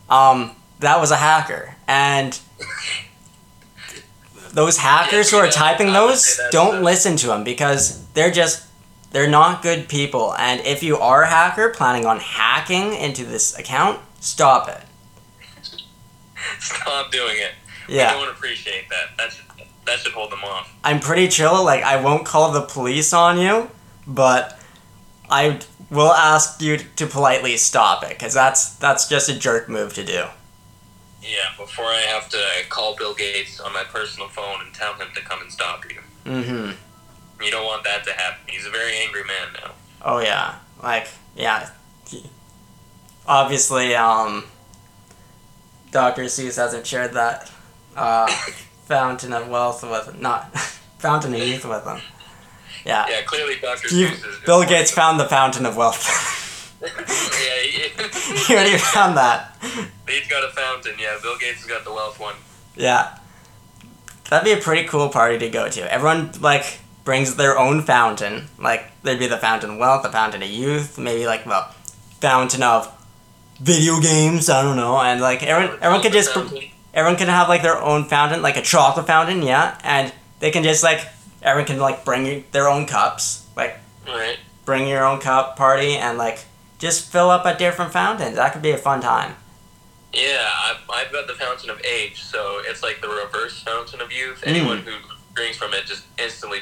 um, that was a hacker, and those hackers yeah, who are typing I those, don't so. listen to them, because they're just, they're not good people, and if you are a hacker planning on hacking into this account, stop it. Stop doing it. Yeah. We don't appreciate that. That's, that should hold them off. I'm pretty chill. Like, I won't call the police on you, but I will ask you to politely stop it, because that's, that's just a jerk move to do. Yeah, before I have to call Bill Gates on my personal phone and tell him to come and stop you. Mm-hmm. You don't want that to happen. He's a very angry man now. Oh, yeah. Like, yeah. Obviously, um... Doctor Seuss hasn't shared that uh, fountain of wealth with not fountain of youth with them. Yeah. Yeah, clearly Doctor Seuss is Bill Gates found the fountain of wealth. yeah, he, he already found that. He's got a fountain, yeah. Bill Gates has got the wealth one. Yeah. That'd be a pretty cool party to go to. Everyone like brings their own fountain. Like there'd be the fountain of wealth, the fountain of youth, maybe like the fountain of video games, I don't know, and like everyone, everyone could just, everyone can have like their own fountain, like a chocolate fountain, yeah, and they can just like, everyone can like bring their own cups, like, right. bring your own cup party, and like, just fill up at different fountains. That could be a fun time. Yeah, I've, I've got the fountain of age, so it's like the reverse fountain of youth. Anyone mm. who drinks from it just instantly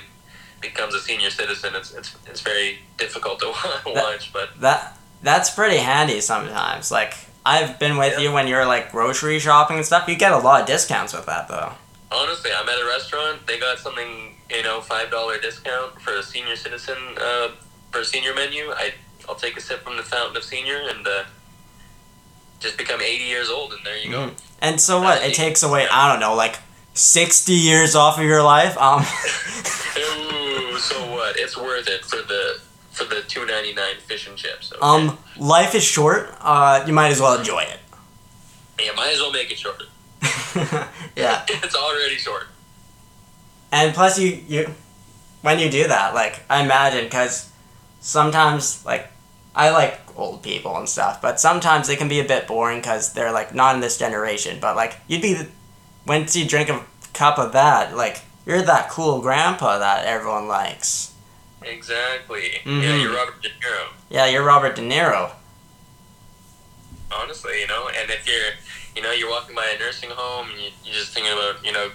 becomes a senior citizen. It's it's it's very difficult to watch, that, but that. That's pretty handy sometimes. Like, I've been with yeah. you when you're, like, grocery shopping and stuff. You get a lot of discounts with that, though. Honestly, I'm at a restaurant. They got something, you know, five dollars discount for a senior citizen, uh, for a senior menu. I, I'll take a sip from the fountain of senior and uh, just become eighty years old, and there you go. Mm. And so what? It takes away, I don't know, like, sixty years off of your life? Um. Ooh, so what? It's worth it for the... For the two ninety nine fish and chips. Okay. Um, life is short. Uh, you might as well enjoy it. Yeah, might as well make it short. yeah, it's already short. And plus, you you, when you do that, like I imagine, because sometimes like I like old people and stuff, but sometimes they can be a bit boring because they're like not in this generation. But like you'd be, once you drink a cup of that, like you're that cool grandpa that everyone likes. Exactly. Mm-hmm. Yeah, you're Robert De Niro. Yeah, you're Robert De Niro. Honestly, you know, and if you're, you know, you're walking by a nursing home and you, you're just thinking about, you know,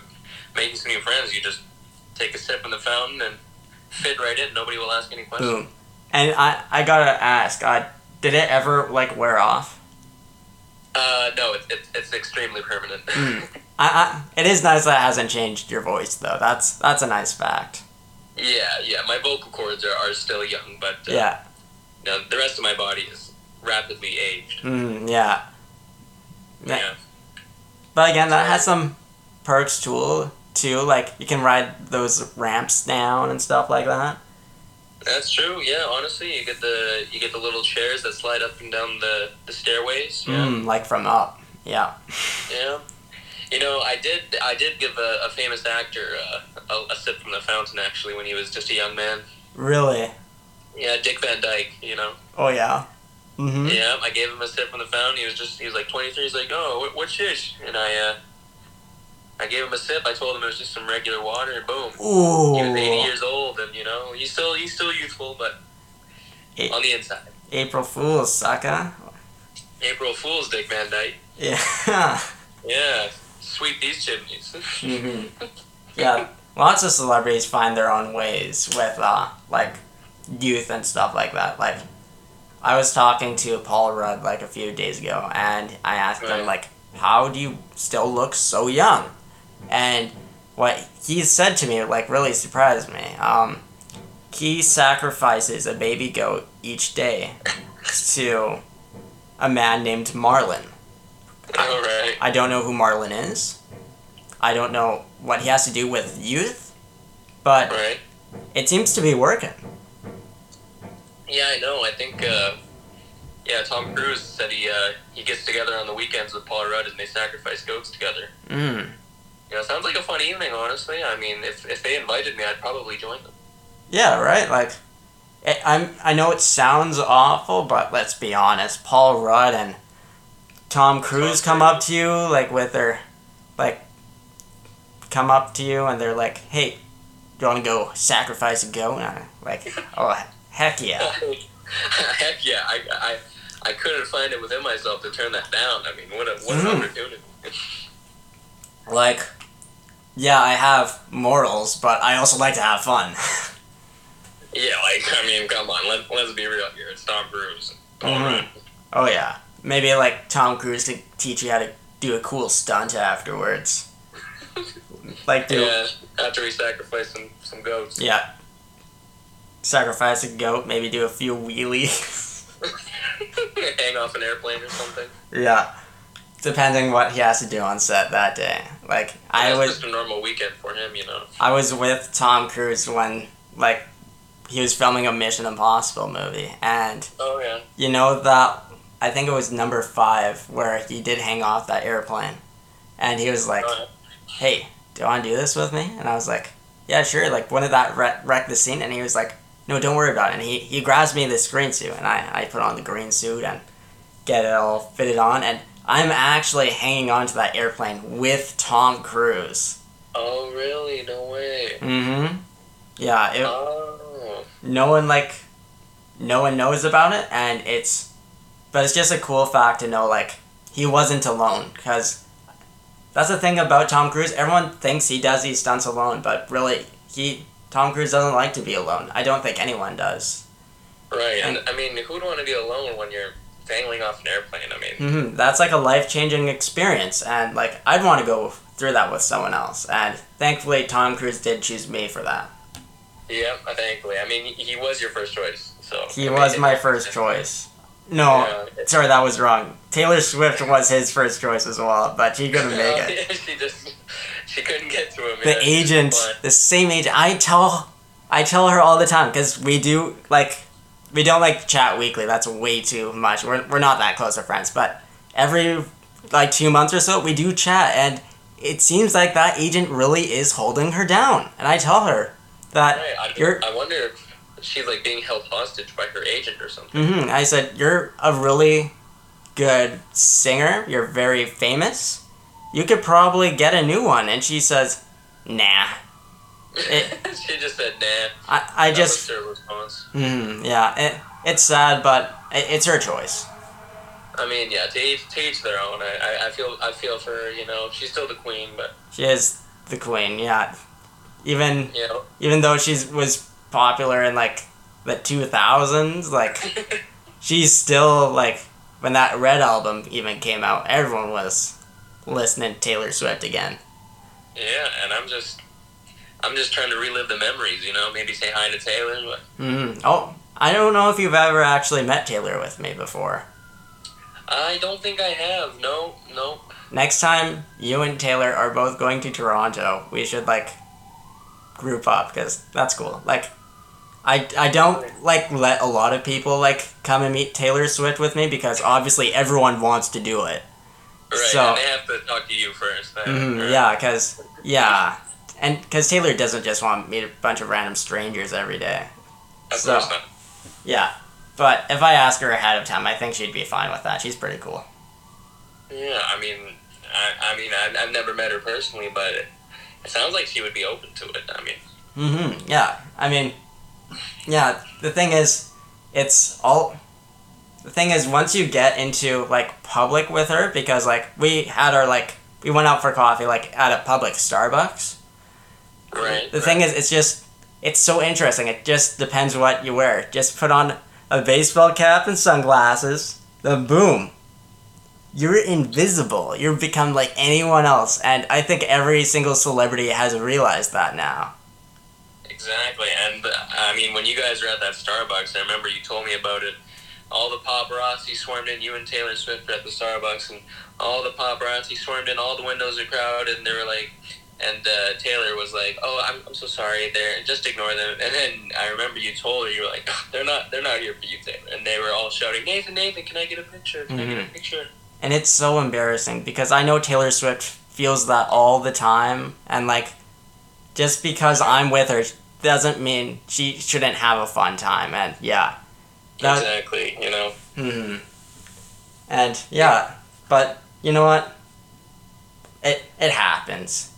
making some new friends, you just take a sip in the fountain and fit right in. Nobody will ask any questions. Boom. And I, I gotta ask, uh, did it ever, like, wear off? Uh, no, it, it, it's extremely permanent. mm. I, I, it is nice that it hasn't changed your voice, though. That's, that's a nice fact. Yeah, yeah, my vocal cords are, are still young, but uh, yeah. you know, the rest of my body is rapidly aged. Mm, yeah. yeah. Yeah. But again, that has some perks too, too, like you can ride those ramps down and stuff like that. That's true, yeah, honestly, you get the you get the little chairs that slide up and down the, the stairways. Yeah. Mm, like from up, yeah. Yeah. You know, I did. I did give a, a famous actor uh, a, a sip from the fountain actually when he was just a young man. Really? Yeah, Dick Van Dyke. You know. Oh yeah. Mhm. Yeah, I gave him a sip from the fountain. He was just. He was like twenty-three. He's like, oh, what, what's this? And I, uh, I gave him a sip. I told him it was just some regular water, and boom. Ooh. He was eighty years old, and you know, he's still he's still youthful, but a- on the inside. April Fool's, sucker. April Fool's, Dick Van Dyke. Yeah. yeah. Sweep these chimneys. mm-hmm. Yeah, lots of celebrities find their own ways with, uh, like, youth and stuff like that. Like, I was talking to Paul Rudd, like, a few days ago, and I asked right. him, like, how do you still look so young? And what he said to me, like, really surprised me. Um, he sacrifices a baby goat each day to a man named Marlin. All right. I don't know who Marlin is. I don't know what he has to do with youth, but right. It seems to be working. Yeah, I know. I think, uh, yeah, Tom Cruise said he uh, he gets together on the weekends with Paul Rudd and they sacrifice goats together. Mm. You know, sounds like a fun evening, honestly. I mean, if if they invited me, I'd probably join them. Yeah, right? Like, it, I'm, I know it sounds awful, but let's be honest. Paul Rudd and Tom Cruise come up to you, like, with their, like, come up to you and they're like, hey, do you want to go sacrifice a goat? And I'm like, oh, heck yeah. Heck yeah. I, I, I couldn't find it within myself to turn that down. I mean, what, a, what mm. an opportunity. Like, yeah, I have morals, but I also like to have fun. Yeah, like, I mean, come on, let, let's be real here. It's Tom Cruise. Paul Rudd. Mm-hmm. Oh, yeah. Maybe, like, Tom Cruise could teach you how to do a cool stunt afterwards. Like, do... Yeah, after he sacrificed some, some goats. Yeah. Sacrifice a goat, maybe do a few wheelies. Hang off an airplane or something. Yeah. Depending what he has to do on set that day. Like, yeah, I was... It's just a normal weekend for him, you know. I was with Tom Cruise when, like, he was filming a Mission Impossible movie, and... Oh, yeah. You know that... I think it was number five, where he did hang off that airplane. And he was like, oh, yeah. Hey, do you want to do this with me? And I was like, yeah, sure. Like, wouldn't that wreck, wreck the scene? And he was like, no, don't worry about it. And he, he grabs me this green suit, and I, I put on the green suit and get it all fitted on, and... I'm actually hanging on to that airplane with Tom Cruise. Oh, really? No way. Mm-hmm. Yeah. It, oh. No one, like, no one knows about it, and it's, but it's just a cool fact to know, like, he wasn't alone, because that's the thing about Tom Cruise. Everyone thinks he does these stunts alone, but really, he, Tom Cruise doesn't like to be alone. I don't think anyone does. Right, and, and I mean, who'd want to be alone when you're... dangling off an airplane, I mean. Mm-hmm. That's like a life-changing experience, and like I'd want to go through that with someone else, and thankfully Tom Cruise did choose me for that. Yeah, thankfully. I mean, he was your first choice, so... He I was mean, my it, first it, choice. No, yeah. Sorry, that was wrong. Taylor Swift was his first choice as well, but she couldn't make it. she just... She couldn't get to him. The yeah, agent, the same agent, I tell... I tell her all the time, because we do, like... We don't, like, chat weekly. That's way too much. We're we're not that close of friends. But every, like, two months or so, we do chat. And it seems like that agent really is holding her down. And I tell her that right. I, you're... I wonder if she's, like, being held hostage by her agent or something. Mm-hmm. I said, you're a really good singer. You're very famous. You could probably get a new one. And she says, nah. It, she just said, nah. I, I that just... was her response. Mm, yeah, it, it's sad, but it, it's her choice. I mean, yeah, to each, to each their own. I, I, I feel I feel for her, you know. She's still the queen, but... She is the queen, yeah. Even yeah. even though she was popular in, like, the two thousands, like, she's still, like, when that Red album even came out, everyone was listening to Taylor Swift again. Yeah, and I'm just... I'm just trying to relive the memories, you know? Maybe say hi to Taylor. But... Mm-hmm. Oh, I don't know if you've ever actually met Taylor with me before. I don't think I have. No, no. Next time you and Taylor are both going to Toronto, we should, like, group up, because that's cool. Like, I, I don't, like, let a lot of people, like, come and meet Taylor Swift with me, because obviously everyone wants to do it. Right, so, and they have to talk to you first. Mm-hmm, right? Yeah, because, yeah... And because Taylor doesn't just want to meet a bunch of random strangers every day. Of so, course not. Yeah. But if I ask her ahead of time, I think she'd be fine with that. She's pretty cool. Yeah, I mean, I, I mean, I've, I've never met her personally, but it, it sounds like she would be open to it, I mean. Mm-hmm, yeah. I mean, yeah, the thing is, it's all... The thing is, once you get into, like, public with her, because, like, we had our, like, we went out for coffee, like, at a public Starbucks... Right, the right. thing is, it's just, it's so interesting. It just depends what you wear. Just put on a baseball cap and sunglasses, then boom. You're invisible. You become like anyone else. And I think every single celebrity has realized that now. Exactly. And, I mean, when you guys were at that Starbucks, I remember you told me about it all the paparazzi swarmed in. You and Taylor Swift were at the Starbucks, and all the paparazzi swarmed in. All the windows are crowded, and they were like, and uh, Taylor was like, "Oh, I'm, I'm so sorry. They're just ignore them." And then I remember you told her, you were like, "They're not, they're not here for you, Taylor." And they were all shouting, "Nathan, Nathan, can I get a picture? Can mm-hmm. I get a picture?" And it's so embarrassing because I know Taylor Swift feels that all the time, and like, just because I'm with her doesn't mean she shouldn't have a fun time. And yeah. That, exactly, you know. Mm-hmm. And yeah, but you know what? It it happens.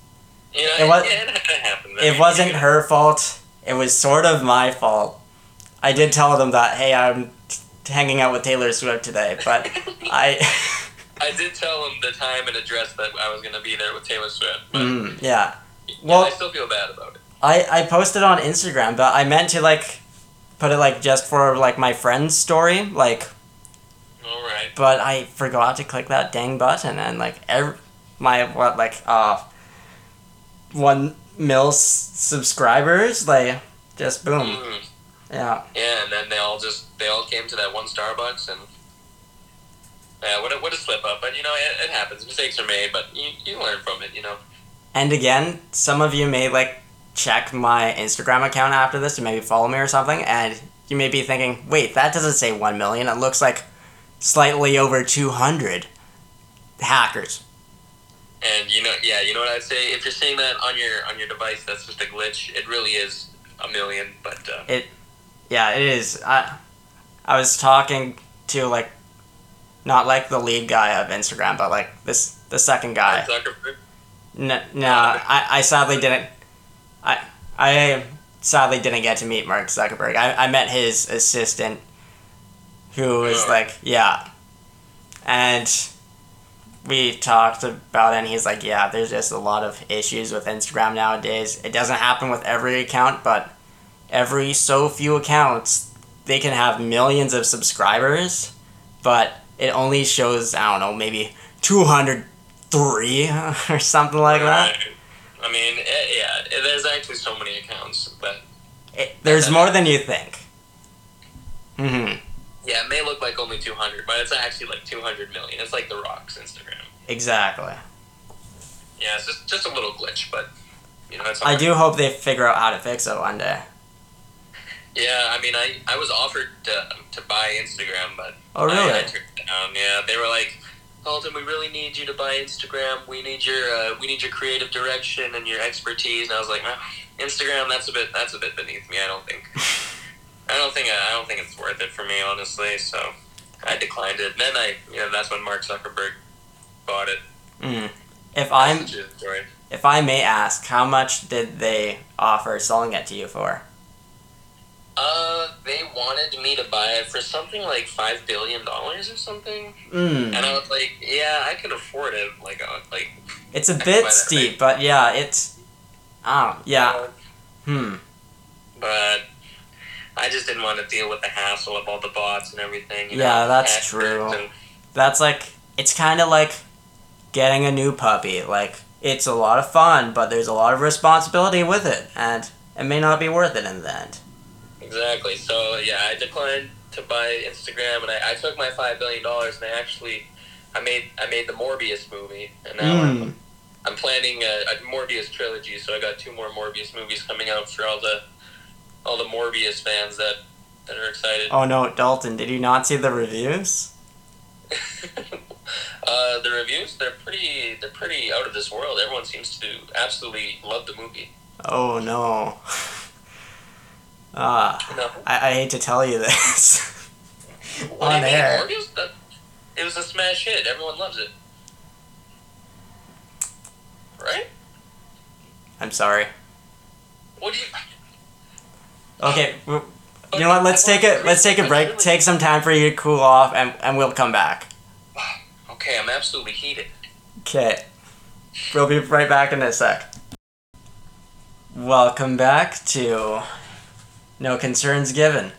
You know, it was yeah, it, happen, right? It wasn't her fault. It was sort of my fault. I did tell them that, hey, I'm t- hanging out with Taylor Swift today, but I. I did tell them the time and address that I was gonna be there with Taylor Swift. But mm, yeah. Well, yeah, I still feel bad about it. I I posted on Instagram, but I meant to like. Put it, like, just for, like, my friend's story, like... All right. But I forgot to click that dang button, and, like, every... My, what, like, uh... One mil s- subscribers, like, just boom. Mm. Yeah. Yeah, and then they all just... They all came to that one Starbucks, and... Yeah, what a, what a slip-up, but, you know, it, it happens. Mistakes are made, but you, you learn from it, you know? And again, some of you may, like... check my Instagram account after this to maybe follow me or something, and you may be thinking, wait, that doesn't say one million, it looks like slightly over two hundred. Hackers. And you know, yeah, you know what I'd say, if you're seeing that on your on your device, that's just a glitch. It really is a million, but uh... it yeah it is. I I was talking to, like, not like the lead guy of Instagram, but like this the second guy. Zuckerberg? no, no I, I sadly didn't I I sadly didn't get to meet Mark Zuckerberg. I, I met his assistant, who was oh. like, yeah. And we talked about it, and he's like, yeah, there's just a lot of issues with Instagram nowadays. It doesn't happen with every account, but every so few accounts, they can have millions of subscribers, but it only shows, I don't know, maybe two hundred three or something like that. I mean, it, yeah, there's actually so many accounts, but... It, there's more than you think. Mm-hmm. Yeah, it may look like only two hundred, but it's actually like two hundred million. It's like The Rock's Instagram. Exactly. Yeah, it's just, just a little glitch, but, you know, it's all I right. do hope they figure out how to fix it one day. Yeah, I mean, I, I was offered to, to buy Instagram, but... Oh, really? I, I turned it down, yeah. They were like... Dalton, we really need you to buy Instagram. We need your uh, we need your creative direction and your expertise. And I was like, oh, Instagram, that's a bit that's a bit beneath me. I don't think I don't think I don't think it's worth it for me, honestly. So I declined it. And then I, you know, that's when Mark Zuckerberg bought it. Mm. If I'm if I may ask, how much did they offer selling it to you for? Uh, they wanted me to buy it for something like five billion dollars or something, mm. and I was like, "Yeah, I could afford it." Like, I was like, it's a I bit steep, thing. But yeah, it's, oh yeah, hmm. But I just didn't want to deal with the hassle of all the bots and everything. You yeah, know, that's true. And... That's like it's kind of like getting a new puppy. Like, it's a lot of fun, but there's a lot of responsibility with it, and it may not be worth it in the end. Exactly. So yeah, I declined to buy Instagram, and I, I took my five billion dollars, and I actually, I made I made the Morbius movie, and now mm. I'm, I'm planning a, a Morbius trilogy. So I got two more Morbius movies coming out for all the, all the Morbius fans that, that are excited. Oh no, Dalton! Did you not see the reviews? uh, the reviews they're pretty they're pretty out of this world. Everyone seems to absolutely love the movie. Oh no. Ah, uh, no. I, I hate to tell you this. What on do you air. Mean? Morbius? That, it was a smash hit. Everyone loves it. Right? I'm sorry. What do you... Okay, well, okay. You know what? Let's take a, let's take a break. Really... Take some time for you to cool off, and, and we'll come back. Okay, I'm absolutely heated. Okay. We'll be right back in a sec. Welcome back to... No Concerns Given.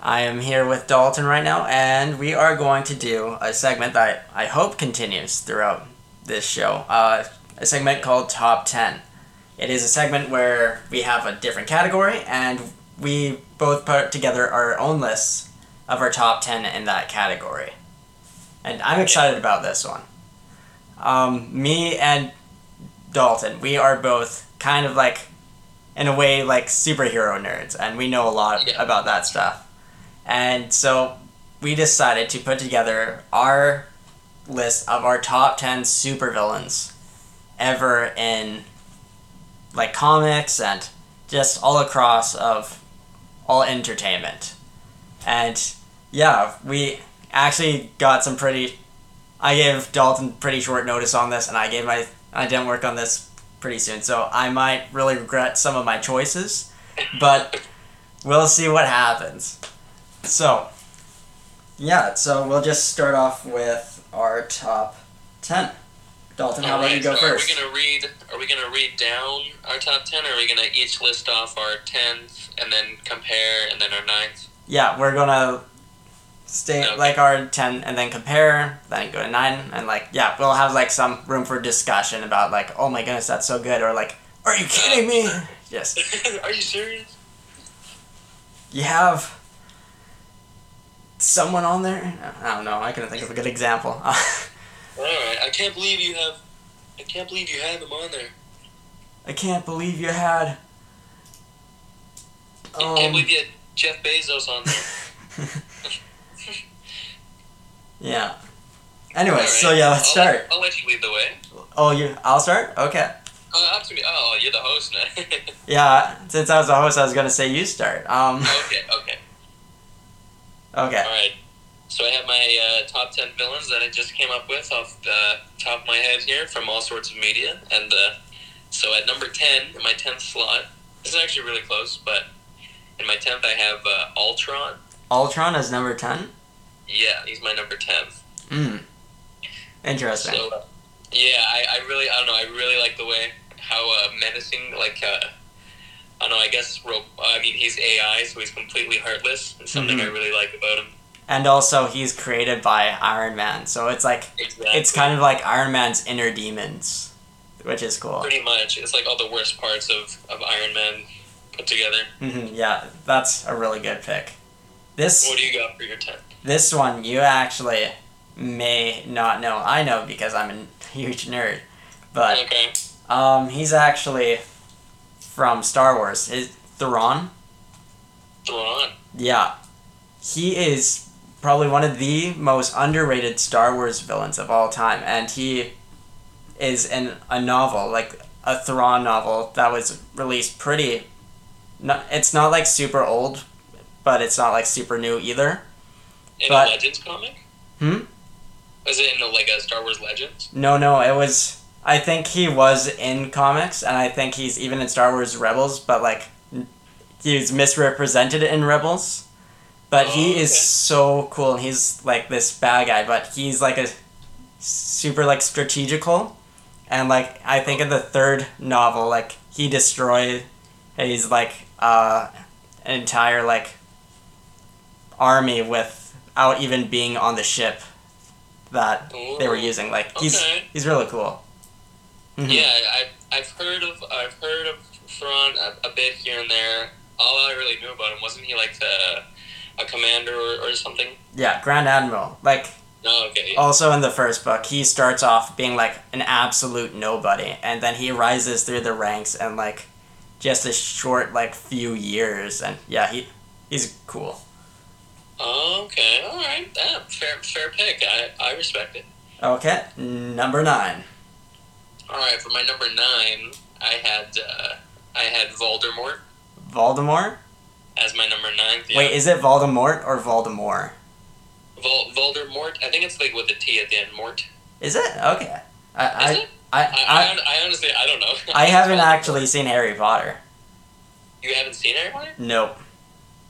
I am here with Dalton right now, and we are going to do a segment that I, I hope continues throughout this show, uh, a segment called Top ten. It is a segment where we have a different category, and we both put together our own lists of our top ten in that category. And I'm excited about this one. Um, me and Dalton, we are both kind of like, in a way, like superhero nerds, and we know a lot yeah. about that stuff. And so we decided to put together our list of our top ten supervillains ever in like comics and just all across of all entertainment. And yeah, we actually got some pretty, I gave Dalton pretty short notice on this, and I gave my, I didn't work on this pretty soon, so I might really regret some of my choices, but we'll see what happens. So, yeah, so we'll just start off with our top ten. Dalton, how about right, you go so first? Are we gonna read? Are we gonna read down our top ten, or are we gonna each list off our tenth and then compare, and then our ninth? Yeah, we're gonna stay okay. like our ten and then compare, then go to nine, and like yeah, we'll have like some room for discussion about like, oh my goodness, that's so good, or like, are you kidding me? Yes. Are you serious? You have someone on there? I don't know. I couldn't think of a good example. All right, I can't believe you have, I can't believe you had him on there. I can't believe you had, um... I can't believe you had Jeff Bezos on there. Yeah. Anyway, right. so yeah, let's I'll start. Let, I'll let you lead the way. Oh, you, I'll start? Okay. Uh, after me, oh, you're the host now. Yeah, since I was the host, I was going to say you start. Um. Okay, okay. Okay. All right. So I have my uh, top ten villains that I just came up with off the top of my head here from all sorts of media. And uh, so at number ten, in my tenth slot, this is actually really close, but in my tenth I have uh, Ultron. Ultron is number ten? Yeah, he's my number tenth. Mm. Interesting. So, uh, yeah, I, I really, I don't know, I really like the way, how uh, menacing, like, uh, I don't know, I guess, I mean, he's A I, so he's completely heartless. It's something mm-hmm. I really like about him. And also, he's created by Iron Man, so it's like, exactly. it's kind of like Iron Man's inner demons, which is cool. Pretty much. It's like all the worst parts of, of Iron Man put together. Mm-hmm, yeah, that's a really good pick. This. What do you got for your ten? This one, you actually may not know. I know because I'm a huge nerd, but okay. um, he's actually from Star Wars. Is Thrawn? Thrawn? Yeah. He is probably one of the most underrated Star Wars villains of all time, and he is in a novel, like a Thrawn novel that was released pretty, not, it's not like super old, but it's not like super new either. In but, a Legends comic? Hmm? Was it in a, like a Star Wars Legends? No, no, it was, I think he was in comics, and I think he's even in Star Wars Rebels, but like, he was misrepresented in Rebels. But he oh, okay. is so cool, and he's, like, this bad guy, but he's, like, a super, like, strategical, and, like, I think in the third novel, like, he destroys, he's, like, uh, an entire, like, army without even being on the ship that Ooh. they were using. Like, okay. he's he's really cool. Mm-hmm. Yeah, I've, I've heard of, I've heard of Thrawn a, a bit here and there. All I really knew about him, wasn't he, like, the... a commander or, or something? Yeah, Grand Admiral. Like, oh, okay. Also in the first book, he starts off being like an absolute nobody, and then he rises through the ranks in like just a short like few years, and yeah, he he's cool. Okay, all right, yeah, fair fair pick. I I respect it. Okay, number nine. All right, for my number nine, I had uh, I had Voldemort. Voldemort. As my number nine. Yeah. Wait, is it Voldemort or Voldemort? Vol- Voldemort. I think it's like with a T at the end. Mort. Is it? Okay. I, is I, it? I, I, I, I honestly, I don't know. I haven't Voldemort. actually seen Harry Potter. You haven't seen Harry Potter? Nope.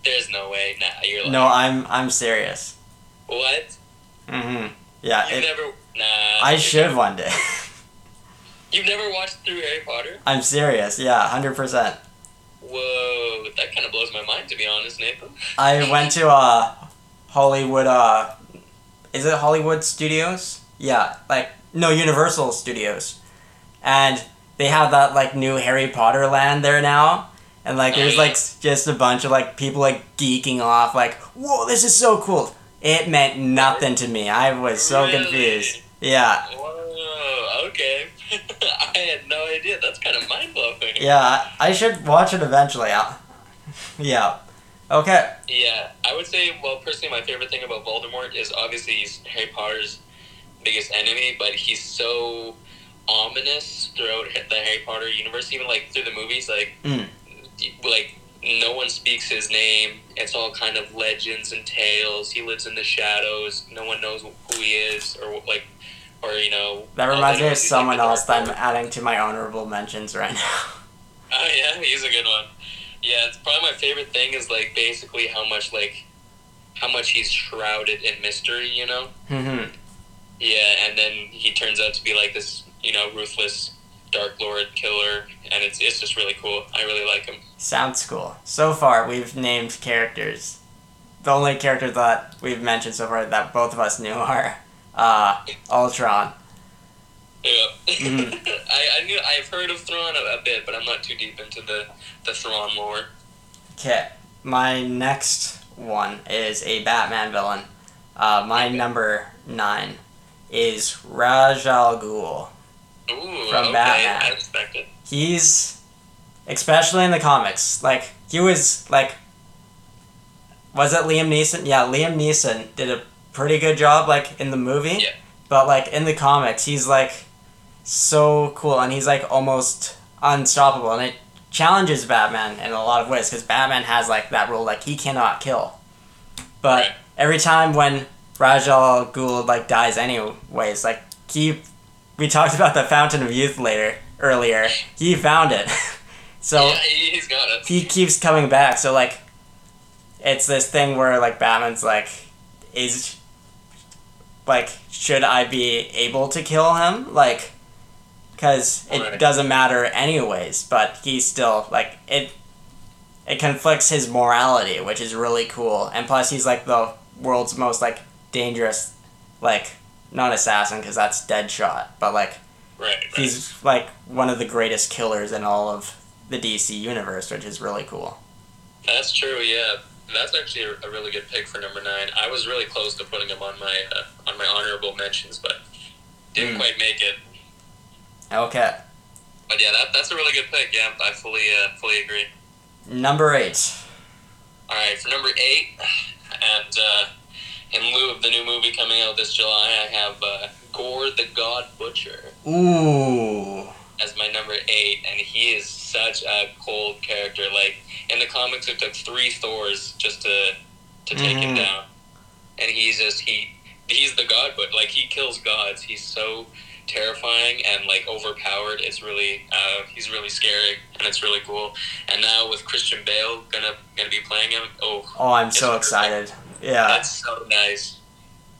There's no way. Nah, you're lying. No, I'm I'm serious. What? Mm-hmm. Yeah. You never... Nah. I should never. one day. You've never watched through Harry Potter? I'm serious. Yeah, one hundred percent. Whoa, that kind of blows my mind, to be honest, Nathan. I went to, uh, Hollywood, uh, is it Hollywood Studios? Yeah, like, no, Universal Studios. And they have that, like, new Harry Potter land there now. And, like, there's, like, just a bunch of, like, people, like, geeking off, like, whoa, this is so cool. It meant nothing to me. I was so really? confused. Yeah. Whoa, okay. I had no idea. That's kind of mind-blowing. Yeah, I should watch it eventually. Yeah. Okay. Yeah, I would say, well, personally, my favorite thing about Voldemort is, obviously, he's Harry Potter's biggest enemy, but he's so ominous throughout the Harry Potter universe, even, like, through the movies, like... Mm. Like, no one speaks his name. It's all kind of legends and tales. He lives in the shadows. No one knows who he is, or like, or you know. That reminds me of someone else that I'm adding to my honorable mentions right now. Oh yeah, he's a good one. Yeah, it's probably my favorite thing is like basically how much like, how much he's shrouded in mystery, you know. Mm-hmm. Yeah, and then he turns out to be like this, you know, ruthless Dark Lord killer, and it's it's just really cool. I really like him. Sounds cool. So far, we've named characters. The only characters that we've mentioned so far that both of us knew are uh, Ultron. Yeah. Mm-hmm. I, I knew, I've heard of Thrawn a, a bit, but I'm not too deep into the, the Thrawn lore. Okay. My next one is a Batman villain. Uh, my okay. number nine is Ra's al Ghul. Ooh, from okay. Batman. I respect it. He's, especially in the comics, like, he was, like, was it Liam Neeson? Yeah, Liam Neeson did a pretty good job, like, in the movie. Yeah. But, like, in the comics, he's, like, so cool, and he's, like, almost unstoppable, and it challenges Batman in a lot of ways, because Batman has, like, that rule, like, he cannot kill. But right. every time when Ra's al Ghul, like, dies anyways, like, he... We talked about the Fountain of Youth later, earlier. He found it. So yeah, he's got it. He keeps coming back. So, like, it's this thing where, like, Batman's, like, is, like, should I be able to kill him? Like, because it right. doesn't matter anyways, but he's still, like, it, it conflicts his morality, which is really cool. And plus, he's, like, the world's most, like, dangerous, like, not assassin, because that's Deadshot, but, like, right, right. he's, like, one of the greatest killers in all of the D C universe, which is really cool. That's true, yeah. That's actually a really good pick for number nine. I was really close to putting him on my uh, on my honorable mentions, but didn't mm. quite make it. Okay. But, yeah, that that's a really good pick, yeah. I fully, uh, fully agree. Number eight. All right, for number eight, and, uh... in lieu of the new movie coming out this July, I have uh, Gore the God Butcher. Ooh. As my number eight, and he is such a cold character. Like, in the comics, it took three Thors just to to take mm. him down. And he's just, he he's the God Butcher. Like, he kills gods. He's so terrifying and, like, overpowered. It's really, uh, he's really scary, and it's really cool. And now with Christian Bale gonna, gonna be playing him, oh. Oh, I'm so perfect. excited. Yeah. That's so nice.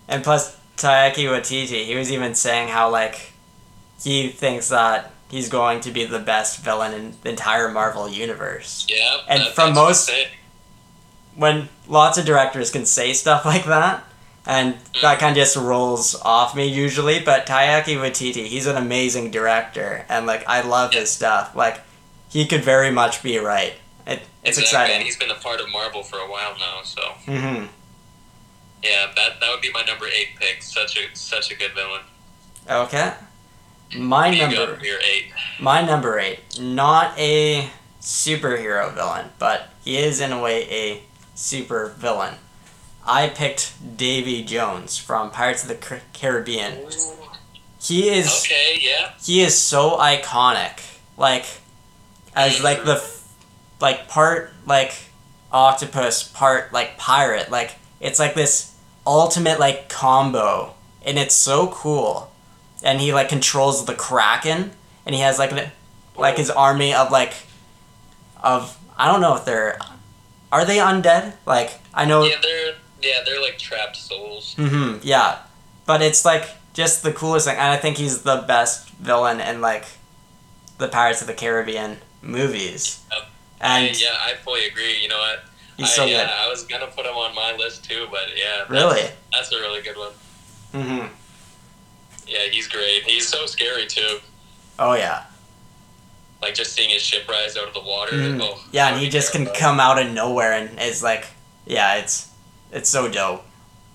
And plus, Taiki Waititi, he was even saying how, like, he thinks that he's going to be the best villain in the entire Marvel universe. Yeah. And that, from most... When lots of directors can say stuff like that, and mm. that kind of just rolls off me usually, but Taiki Waititi, he's an amazing director, and, like, I love yeah. his stuff. Like, he could very much be right. It, it's exactly. exciting. And he's been a part of Marvel for a while now, so... Mm-hmm. Yeah, that that would be my number eight pick. Such a such a good villain. Okay, my number eight. My number eight, not a superhero villain, but he is in a way a super villain. I picked Davy Jones from Pirates of the Caribbean. He is okay. Yeah. He is so iconic. Like, as like the, like part like octopus, part like pirate, like it's like this ultimate, like, combo, and it's so cool. And he, like, controls the Kraken, and he has, like, an, like his army of, like, of, I don't know if they're, are they undead? Like, I know... Yeah, they're, yeah, they're like, trapped souls. Mm-hmm, yeah. But it's, like, just the coolest thing, and I think he's the best villain in, like, the Pirates of the Caribbean movies. Yep. And I, yeah, I fully agree, you know what? He's so I, yeah, good. I was going to put him on my list too, but yeah. That's, really? That's a really good one. Mm-hmm. Yeah, he's great. He's so scary too. Oh, yeah. Like, just seeing his ship rise out of the water. Mm. Oh, yeah, and he just can come out of nowhere, and it's like, yeah, it's it's so dope.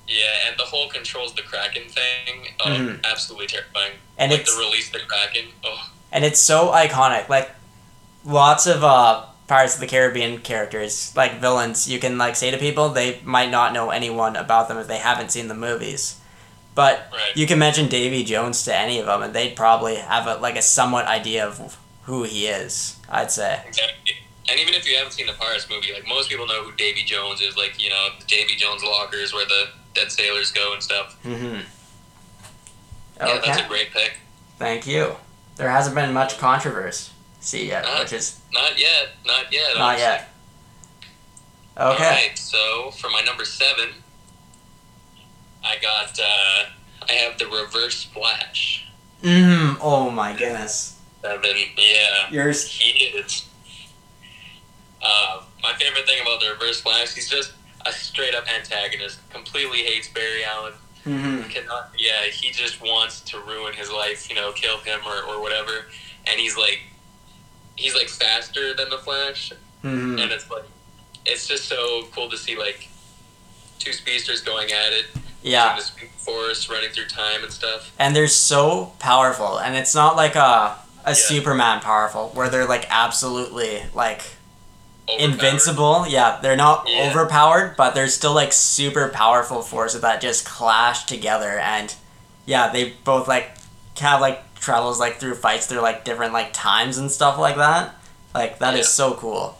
Yeah, and the whole controls the Kraken thing, oh, mm-hmm. absolutely terrifying. And like, it's, the release of the Kraken, oh. And it's so iconic. Like, lots of uh, Pirates of the Caribbean characters, like villains, you can, like, say to people, they might not know anyone about them if they haven't seen the movies. But right. you can mention Davy Jones to any of them, and they'd probably have, a, like, a somewhat idea of who he is, I'd say. Exactly. And even if you haven't seen the Pirates movie, like, most people know who Davy Jones is. Like, you know, the Davy Jones lockers where the dead sailors go and stuff. Mm-hmm. Yeah, okay. That's a great pick. Thank you. There hasn't been much controversy yet, not, which is... Not yet. Not yet. Not honestly. Yet. Okay. All right, so for my number seven, I got, uh, I have the Reverse Flash. Mm-hmm. Oh, my goodness. Seven, yeah. Yours? He is. Uh, my favorite thing about the Reverse Flash, he's just a straight-up antagonist. Completely hates Barry Allen. Mm-hmm. Cannot, yeah, he just wants to ruin his life, you know, kill him or, or whatever. And he's, like, he's, like, faster than the Flash. Mm-hmm. And it's, like, it's just so cool to see, like, two speedsters going at it. Yeah. This force running through time and stuff. And they're so powerful. And it's not, like, a, a yeah. Superman powerful, where they're, like, absolutely, like... invincible. Yeah, they're not yeah. overpowered, but they're still like super powerful forces that just clash together. And yeah, they both like have like travels like through fights through like different like times and stuff like that. Like that yeah. is so cool.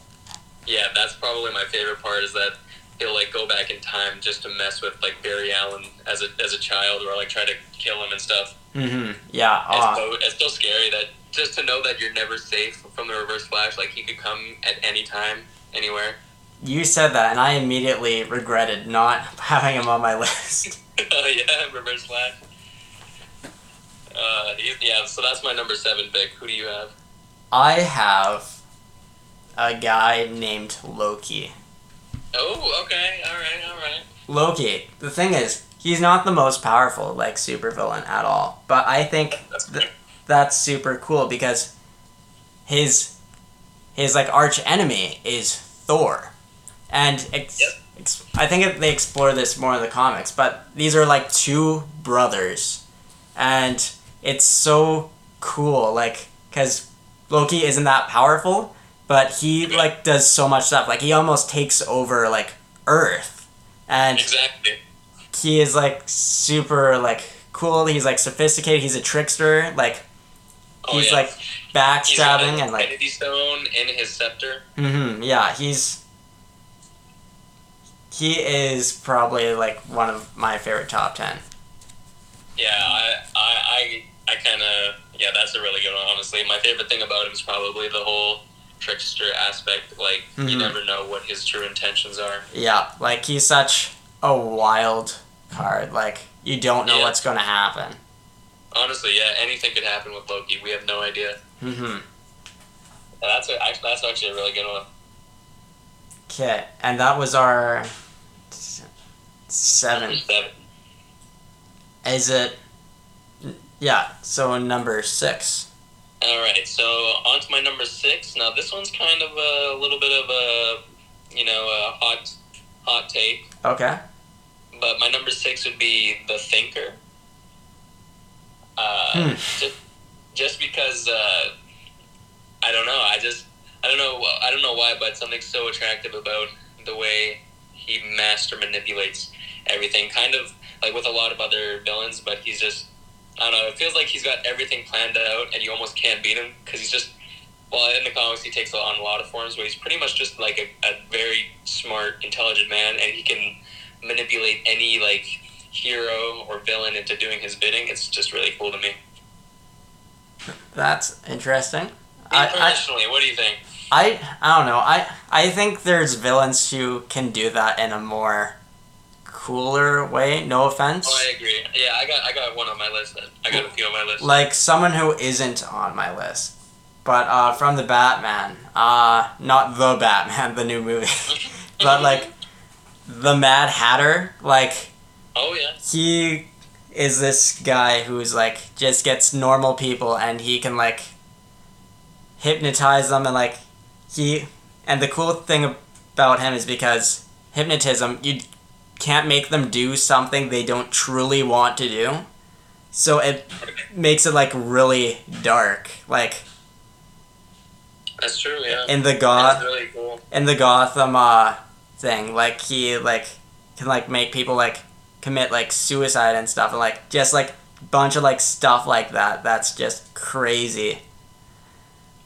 Yeah, that's probably my favorite part is that he'll like go back in time just to mess with like Barry Allen as a as a child or like try to kill him and stuff. Mm-hmm. Yeah. Uh, it's, so, it's still scary that just to know that you're never safe from the Reverse Flash, like, he could come at any time, anywhere. You said that, and I immediately regretted not having him on my list. Oh, yeah, Reverse Flash. Uh, yeah, so that's my number seven pick. Who do you have? I have a guy named Loki. Oh, okay, alright, alright. Loki, the thing is, he's not the most powerful, like, supervillain at all, but I think... Th- That's super cool because his his like arch enemy is Thor, and ex- yep. ex- I think they explore this more in the comics. But these are like two brothers, and it's so cool, like because Loki isn't that powerful, but he like does so much stuff. Like he almost takes over like Earth, and exactly. he is like super like cool. He's like sophisticated. He's a trickster. Like. He's, oh, yeah. like, backstabbing he's and, like... Infinity Stone in his scepter. Mm-hmm, yeah, he's... He is probably, like, one of my favorite top ten. Yeah, I I, I, I kind of... Yeah, that's a really good one, honestly. My favorite thing about him is probably the whole trickster aspect. Like, mm-hmm. you never know what his true intentions are. Yeah, like, he's such a wild card. Like, you don't know yeah. what's going to happen. Honestly, yeah, anything could happen with Loki. We have no idea. Mm-hmm. That's, a, that's actually a really good one. Okay, and that was our seven. seven. Is it... Yeah, so number six. All right, so on to my number six. Now, this one's kind of a little bit of a, you know, a hot, hot take. Okay. But my number six would be The Thinker. Uh, hmm. just, just because, uh, I don't know, I just, I don't know, I don't know why, but something so attractive about the way he master manipulates everything, kind of like with a lot of other villains, but he's just, I don't know, it feels like he's got everything planned out, and you almost can't beat him, because he's just, well, in the comics, he takes on a lot of forms, but he's pretty much just like a, a very smart, intelligent man, and he can manipulate any, like, hero or villain into doing his bidding. It's just really cool to me. That's interesting. Personally, what do you think? I I don't know. I I think there's villains who can do that in a more cooler way. No offense. Oh, I agree. Yeah, I got I got one on my list. Then. I got a few on my list. Like someone who isn't on my list, but uh, from the Batman, uh, not the Batman, the new movie, but like the Mad Hatter, like. Oh, yeah. He is this guy who's, like, just gets normal people, and he can, like, hypnotize them, and like he and the cool thing about him is because hypnotism, you can't make them do something they don't truly want to do, so it makes it like really dark, like that's true. Yeah, in the goth really cool. in the Gotham uh thing, like he like can like make people like commit like suicide and stuff, and like just like bunch of like stuff like that that's just crazy.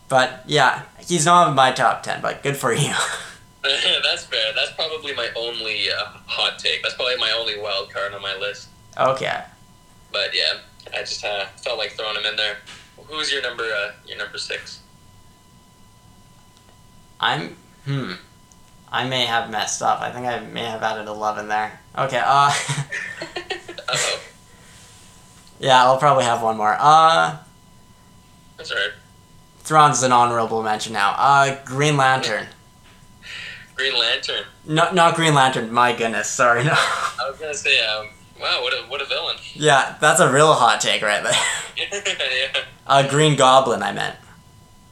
But yeah, he's not in my top ten, but good for you. That's fair. That's probably my only uh, hot take. That's probably my only wild card on my list. Okay. But yeah, I just uh, felt like throwing him in there. Who's your number? Uh, your number six? I'm. Hmm. I may have messed up. I think I may have added eleven there. Okay. Uh. Uh-oh. Yeah, I'll probably have one more. Uh. That's alright. Thrawn's an honorable mention now. Uh, Green Lantern. Green Lantern. No, not Green Lantern. My goodness, sorry. No. I was gonna say, um, wow, what a what a villain. Yeah, that's a real hot take right there. Yeah. Uh, Green Goblin, I meant.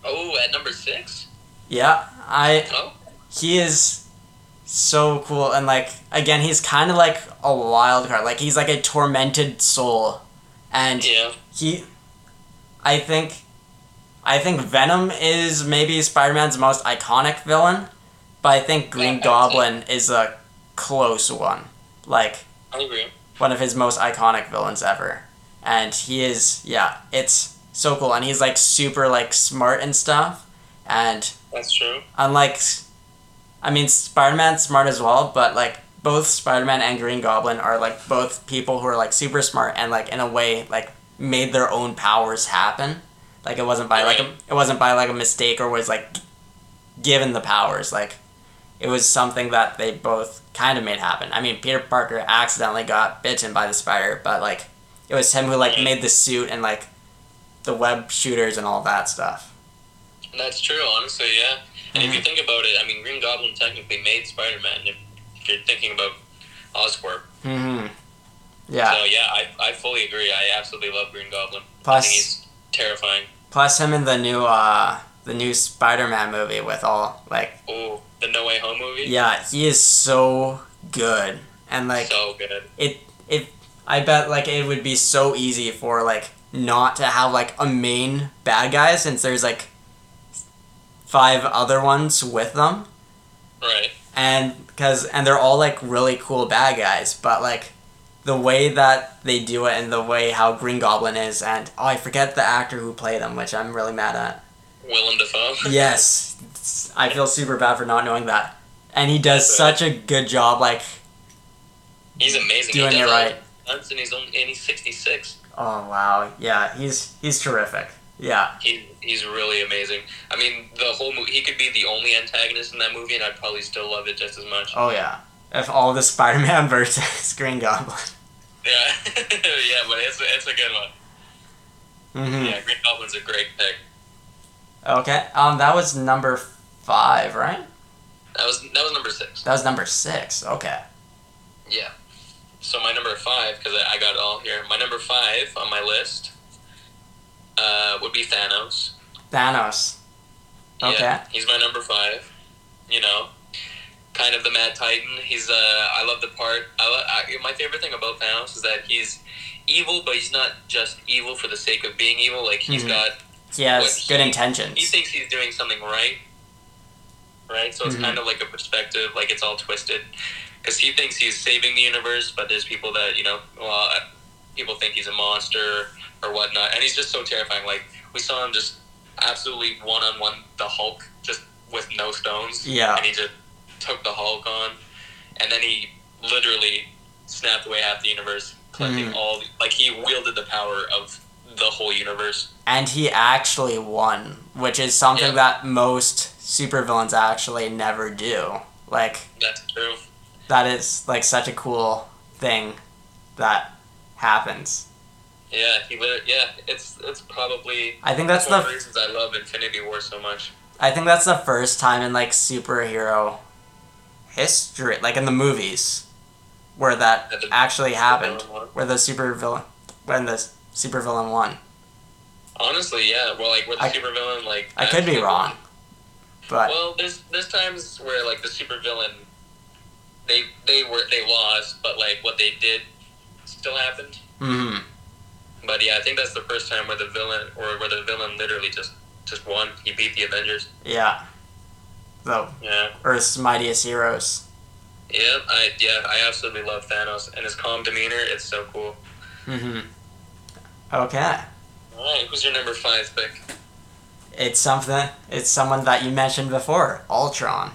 Oh, at number six. Yeah, I. Oh. He is so cool, and like again, he's kind of like a wild card. Like he's like a tormented soul, and yeah. he, I think, I think Venom is maybe Spider-Man's most iconic villain. But I think Green yeah, Goblin is a close one. Like, I agree. One of his most iconic villains ever. And he is, yeah, it's so cool. And he's, like, super, like, smart and stuff. And... That's true. Unlike... I mean, Spider-Man's smart as well, but, like, both Spider-Man and Green Goblin are, like, both people who are, like, super smart and, like, in a way, like, made their own powers happen. Like, it wasn't by, like, a, it wasn't by, like, a mistake or was, like, given the powers, like... It was something that they both kind of made happen. I mean, Peter Parker accidentally got bitten by the spider, but, like, it was him who, like, made the suit and, like, the web shooters and all that stuff. That's true, honestly, yeah. And mm-hmm. if you think about it, I mean, Green Goblin technically made Spider-Man, if, if you're thinking about Oscorp. Mm-hmm. Yeah. So, yeah, I I fully agree. I absolutely love Green Goblin. Plus, I think he's terrifying. Plus him in the new, uh, the new Spider-Man movie with all, like... Ooh. The No Way Home movie? Yeah, he is so good. And, like... So good. It, it, I bet, like, it would be so easy for, like, not to have, like, a main bad guy since there's, like, five other ones with them. Right. And, because, and they're all, like, really cool bad guys, but, like, the way that they do it and the way how Green Goblin is, and, oh, I forget the actor who played him, which I'm really mad at. Willem Dafoe? Yes. I feel super bad for not knowing that. And he does so, such a good job, like... He's amazing. Doing he it right. And he's, only, and he's sixty-six. Oh, wow. Yeah, he's he's terrific. Yeah. He, he's really amazing. I mean, the whole movie... He could be the only antagonist in that movie, and I'd probably still love it just as much. Oh, yeah. If all the Spider-Man versus Green Goblin. Yeah. Yeah, but it's, it's a good one. Mm-hmm. Yeah, Green Goblin's a great pick. Okay, um, that was number five, right? That was that was number six. That was number six, okay. Yeah. So my number five, because I, I got it all here, my number five on my list uh, would be Thanos. Thanos. Okay. Yeah, he's my number five, you know, kind of the Mad Titan. He's, uh, I love the part, I, lo- I my favorite thing about Thanos is that he's evil, but he's not just evil for the sake of being evil, like he's mm-hmm. got... He has good he, intentions. He thinks he's doing something right, right? So it's mm-hmm. kind of like a perspective, like it's all twisted. Because he thinks he's saving the universe, but there's people that, you know, well, people think he's a monster or whatnot. And he's just so terrifying. Like, we saw him just absolutely one-on-one, the Hulk, just with no stones. Yeah. And he just took the Hulk on. And then he literally snapped away half the universe, collecting mm-hmm. all, the, like, he wielded the power of... the whole universe. And he actually won, which is something yeah. that most supervillains actually never do. Like, that's true. That is, like, such a cool thing that happens. Yeah, he literally, yeah, it's it's probably I think that's one of the reasons I love Infinity War so much. I think that's the first time in, like, superhero history, like in the movies, where that actually happened, where the supervillain, when the supervillain won. Honestly, yeah. Well, like, with the I, supervillain, like... I could be wrong, but... Well, there's there's times where, like, the supervillain, they they were they lost, but, like, what they did still happened. Mm-hmm. But, yeah, I think that's the first time where the villain, or where the villain literally just, just won. He beat the Avengers. Yeah. The yeah. Earth's mightiest heroes. Yeah, I yeah, I absolutely love Thanos, and his calm demeanor, it's so cool. Mm-hmm. Okay. All right, who's your number five pick? It's something. It's someone that you mentioned before, Ultron.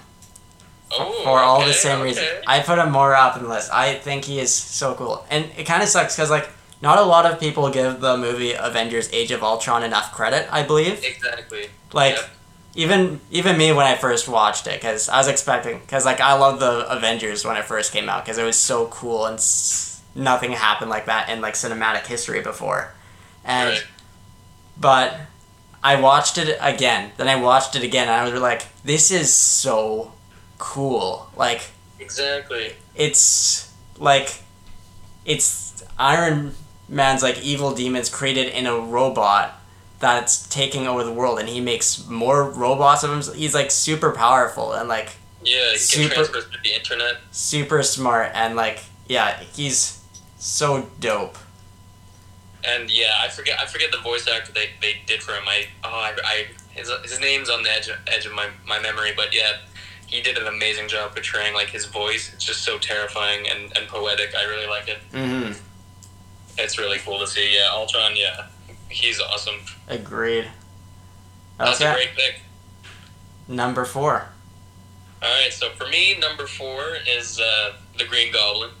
Oh, For all okay, the same okay. reason. I put him more up in the list. I think he is so cool. And it kind of sucks because, like, not a lot of people give the movie Avengers Age of Ultron enough credit, I believe. Exactly. Like, yep. even even me when I first watched it, because I was expecting... Because, like, I loved the Avengers when it first came out because it was so cool and s- nothing happened like that in, like, cinematic history before. And... Right. But I watched it again. Then I watched it again, and I was like, "This is so cool!" Like, exactly. It's like, it's Iron Man's like evil demons created in a robot that's taking over the world, and he makes more robots of himself. He's like super powerful and like yeah, he super, can transfer through the internet. Super smart and like yeah, he's so dope. And yeah, I forget. I forget the voice actor they, they did for him. I oh, I, I his, his name's on the edge of, edge of my, my memory, but yeah, he did an amazing job portraying like his voice. It's just so terrifying and, and poetic. I really like it. Mm-hmm. It's really cool to see. Yeah, Ultron. Yeah, he's awesome. Agreed. Okay. That's a great pick. Number four. All right, so for me, number four is uh, the Green Goblin.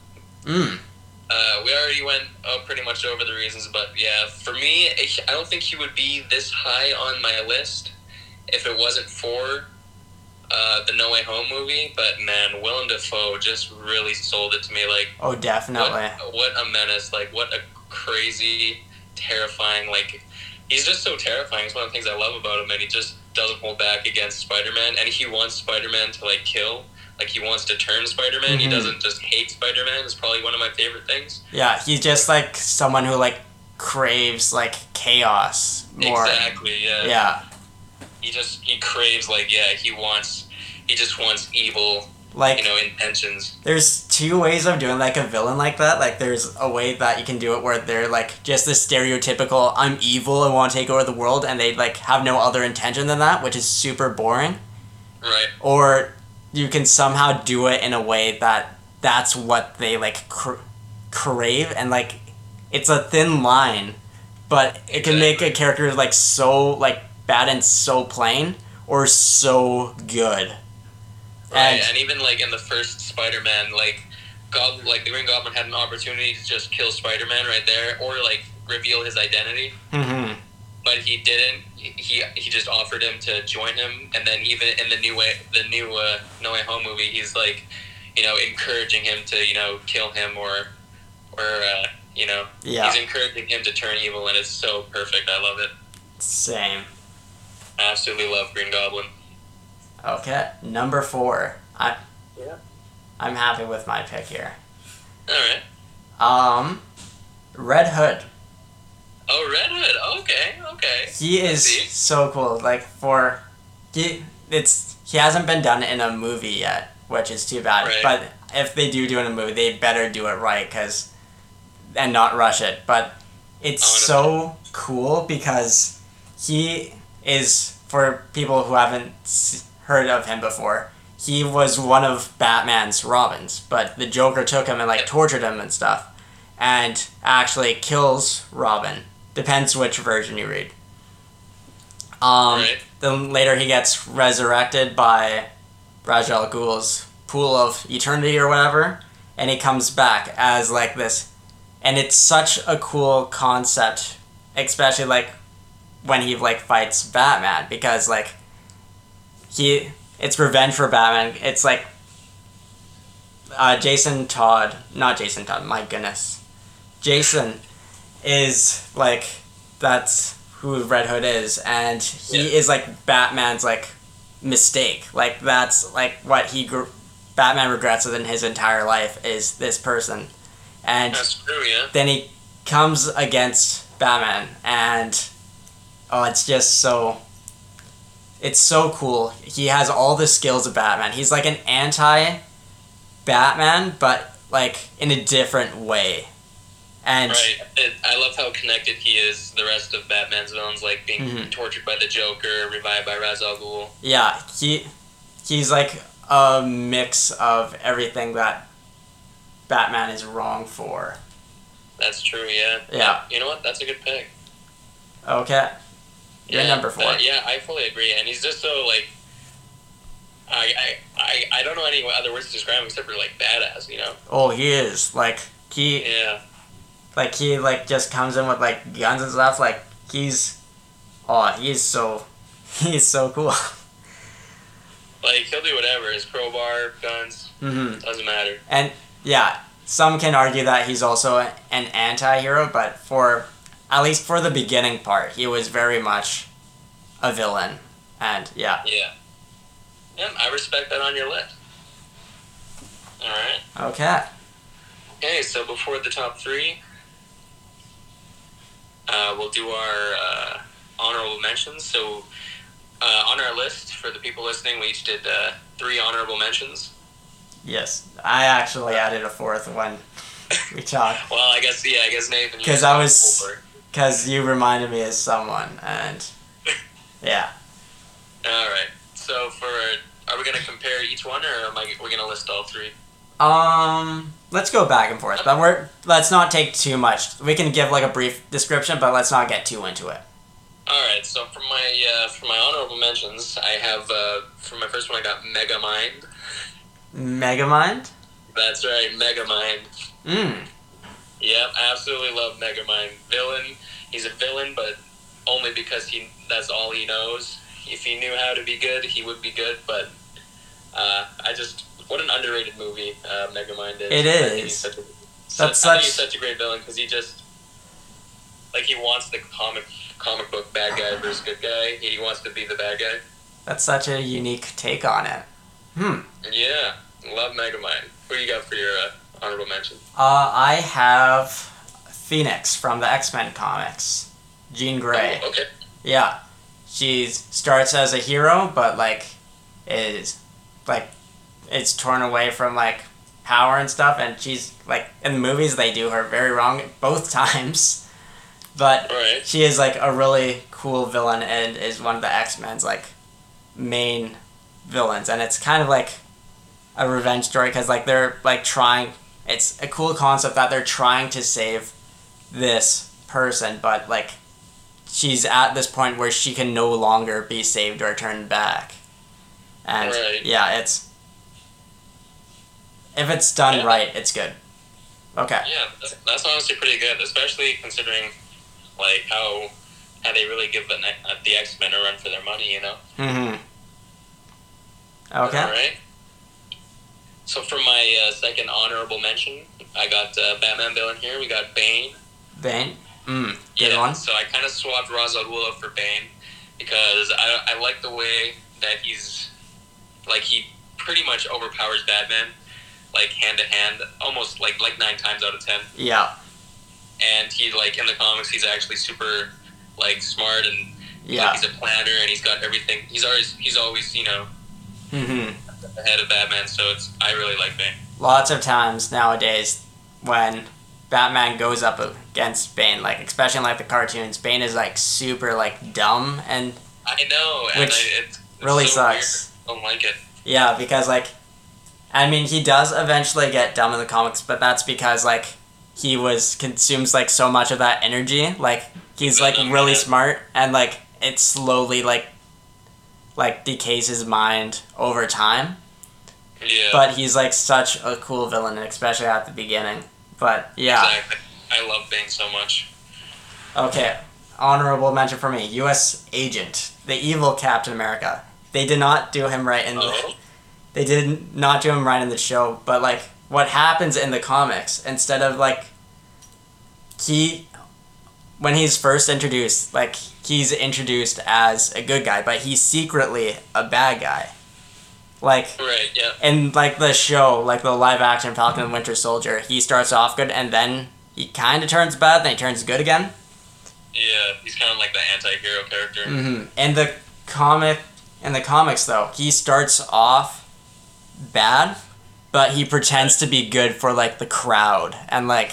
Mm. Uh, we already went oh, pretty much over the reasons, but yeah, for me, I don't think he would be this high on my list if it wasn't for uh, the No Way Home movie, but man, Willem Dafoe just really sold it to me. Like, oh, definitely. What, what a menace. Like, what a crazy, terrifying, like, he's just so terrifying. It's one of the things I love about him, and he just doesn't hold back against Spider-Man, and he wants Spider-Man to, like, kill. Like, he wants to turn Spider-Man. Mm-hmm. He doesn't just hate Spider-Man. It's probably one of my favorite things. Yeah, he's just, like, someone who, like, craves, like, chaos more. Exactly, yeah. Yeah. He just, he craves, like, yeah, he wants, he just wants evil, like, you know, intentions. There's two ways of doing, like, a villain like that. Like, there's a way that you can do it where they're, like, just the stereotypical, I'm evil and want to take over the world, and they, like, have no other intention than that, which is super boring. Right. Or... you can somehow do it in a way that that's what they, like, cra- crave, and, like, it's a thin line, but it can make a character, like, so, like, bad and so plain, or so good. Right, and, and even, like, in the first Spider-Man, like, Goblin, like, the Green Goblin had an opportunity to just kill Spider-Man right there, or, like, reveal his identity. Mm-hmm. But he didn't. He he just offered him to join him, and then even in the new way, the new uh, No Way Home movie, he's like, you know, encouraging him to you know kill him or, or uh, you know, yeah. he's encouraging him to turn evil, and it's so perfect. I love it. Same. I absolutely love Green Goblin. Okay, number four. I yeah. I'm happy with my pick here. All right. Um, Red Hood. Oh, Red Hood. Okay, okay. He is so cool. Like for he, it's he hasn't been done in a movie yet, which is too bad. Right. But if they do do it in a movie, they better do it right, cause and not rush it. But it's so cool because he is, for people who haven't heard of him before, he was one of Batman's Robins, but the Joker took him and like tortured him and stuff, and actually kills Robin. Depends which version you read. Um, right. Then later he gets resurrected by Ra's al Ghul's pool of eternity or whatever, and he comes back as like this. And it's such a cool concept, especially like when he like fights Batman, because like he it's revenge for Batman. It's like uh, Jason Todd, not Jason Todd. My goodness, Jason. Is like that's who Red Hood is, and he yeah. is like Batman's like mistake, like that's like what he gr- Batman regrets within his entire life is this person, and that's true, yeah. Then he comes against Batman and Oh, it's just so... It's so cool. He has all the skills of Batman. He's like an anti-Batman, but like in a different way. And right. It, I love how connected he is to the rest of Batman's villains, like being mm-hmm. tortured by the Joker, revived by Ra's al Ghul. Yeah, he he's like a mix of everything that Batman is wrong for. That's true, yeah. Yeah. You know what? That's a good pick. Okay. You're yeah, number four. Uh, yeah, I fully agree. And he's just so, like, I, I I I don't know any other words to describe him except for, like, badass, you know? Oh, he is. Like, he... Yeah. Like, he, like, just comes in with, like, guns and stuff. Like, he's... Oh, he's so... He's so cool. Like, he'll do whatever. His crowbar, guns, mm-hmm. doesn't matter. And, yeah, some can argue that he's also an anti-hero, but for... At least for the beginning part, he was very much a villain. And, yeah. Yeah. Yeah, I respect that on your list. Alright. Okay. Okay, so before the top three, uh, we'll do our uh, honorable mentions. So, uh, on our list, for the people listening, we each did uh, three honorable mentions. Yes. I actually uh, added a fourth one. We talked. Well, I guess, yeah, I guess Nathan... Because I was... Over. Because you reminded me of someone, and yeah. All right. So for are we gonna compare each one, or am I we're gonna list all three? Um, let's go back and forth, but we're let's not take too much. We can give like a brief description, but let's not get too into it. All right. So for my uh, for my honorable mentions, I have uh, for my first one I got Megamind. Megamind? That's right, Megamind. Mm. Yeah, I absolutely love Megamind. Villain, he's a villain, but only because he that's all he knows. If he knew how to be good, he would be good, but uh, I just... What an underrated movie uh, Megamind is. It is. He's such a, that's such, such... he's such a great villain, because he just... Like, he wants the comic comic book bad guy versus good guy. He wants to be the bad guy. That's such a unique take on it. Hmm. Yeah, love Megamind. Who you got for your... Uh, honorable mention? Uh, I have Phoenix from the X-Men comics. Jean Grey. Oh, okay. Yeah. She starts as a hero, but, like, is, like, it's torn away from, like, power and stuff, and she's, like, in the movies they do her very wrong both times, but right. She is, like, a really cool villain and is one of the X-Men's, like, main villains, and it's kind of, like, a revenge story, because, like, they're, like, trying... It's a cool concept that they're trying to save this person, but, like, she's at this point where she can no longer be saved or turned back. And, right. yeah, it's... If it's done yeah. right, it's good. Okay. Yeah, that's, that's honestly pretty good, especially considering, like, how how they really give the, the X-Men a run for their money, you know? Mm-hmm. Okay. All right. So for my uh, second honorable mention, I got uh, Batman villain here. We got Bane. Bane? Mm, good yeah, one. So I kind of swapped Ra's al Ghul for Bane because I I like the way that he's, like, he pretty much overpowers Batman, like, hand-to-hand, almost, like, like nine times out of ten. Yeah. And he, like, in the comics, he's actually super, like, smart and yeah. like, he's a planner and he's got everything. He's always, he's always, you know... Mm-hmm. Ahead of Batman, so it's I really like Bane. Lots of times nowadays when Batman goes up against Bane, like, especially in, like, the cartoons, Bane is, like, super, like, dumb and I know and which I, it's, it's really so sucks. Weird. I don't like it. Yeah, because, like, I mean, he does eventually get dumb in the comics, but that's because, like, he was consumes, like, so much of that energy. Like, he's, like, really smart and, like, it slowly, like, like, decays his mind over time. Yeah. But he's, like, such a cool villain, especially at the beginning. But, yeah. Exactly. I love Bane so much. Okay. Honorable mention for me. U S Agent. The evil Captain America. They did not do him right in the... Uh-huh. They did not do him right in the show, but, like, what happens in the comics, instead of, like... He... When he's first introduced, like, he's introduced as a good guy, but he's secretly a bad guy. Like, right, yeah. In, like, the show, like, the live-action Falcon and Winter Soldier, he starts off good, and then he kind of turns bad, then he turns good again. Yeah. the he's kind of like the anti-hero character. Mm-hmm. And the comic and the comics though, he starts off bad, but he pretends to be good for like the crowd and like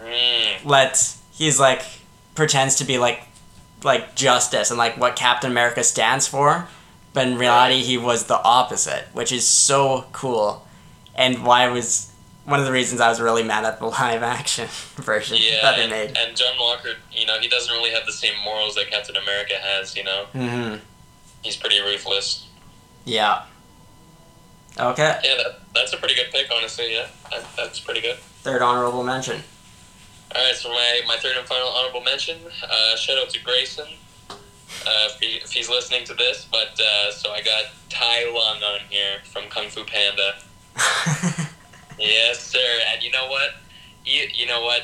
mm. let he's like pretends to be like like justice and like what Captain America stands for, but in reality he was the opposite, which is so cool, and why was one of the reasons I was really mad at the live action version yeah, that they and, made. And John Walker, you know, he doesn't really have the same morals that Captain America has, you know. Mm-hmm. He's pretty ruthless. Yeah. Okay. Yeah, that, that's a pretty good pick, honestly, yeah. That, that's pretty good. Third honorable mention. All right, so my, my third and final honorable mention, uh, shout out to Grayson, uh, if, he, if he's listening to this, but, uh, so I got Tai Lung on here from Kung Fu Panda. Yes, sir, and you know what? You, you know what?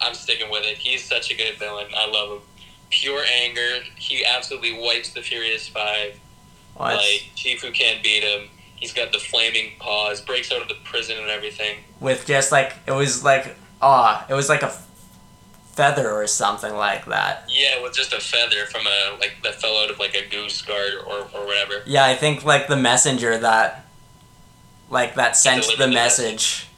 I'm sticking with it. He's such a good villain. I love him. Pure anger. He absolutely wipes the Furious Five. What? Like, Chifu can't beat him. He's got the flaming paws, breaks out of the prison and everything. With just, like, it was, like, aw, it was, like, a feather or something like that. Yeah, with just a feather from a, like, that fell out of, like, a goose guard or, or whatever. Yeah, I think, like, the messenger that... Like, that sent the message.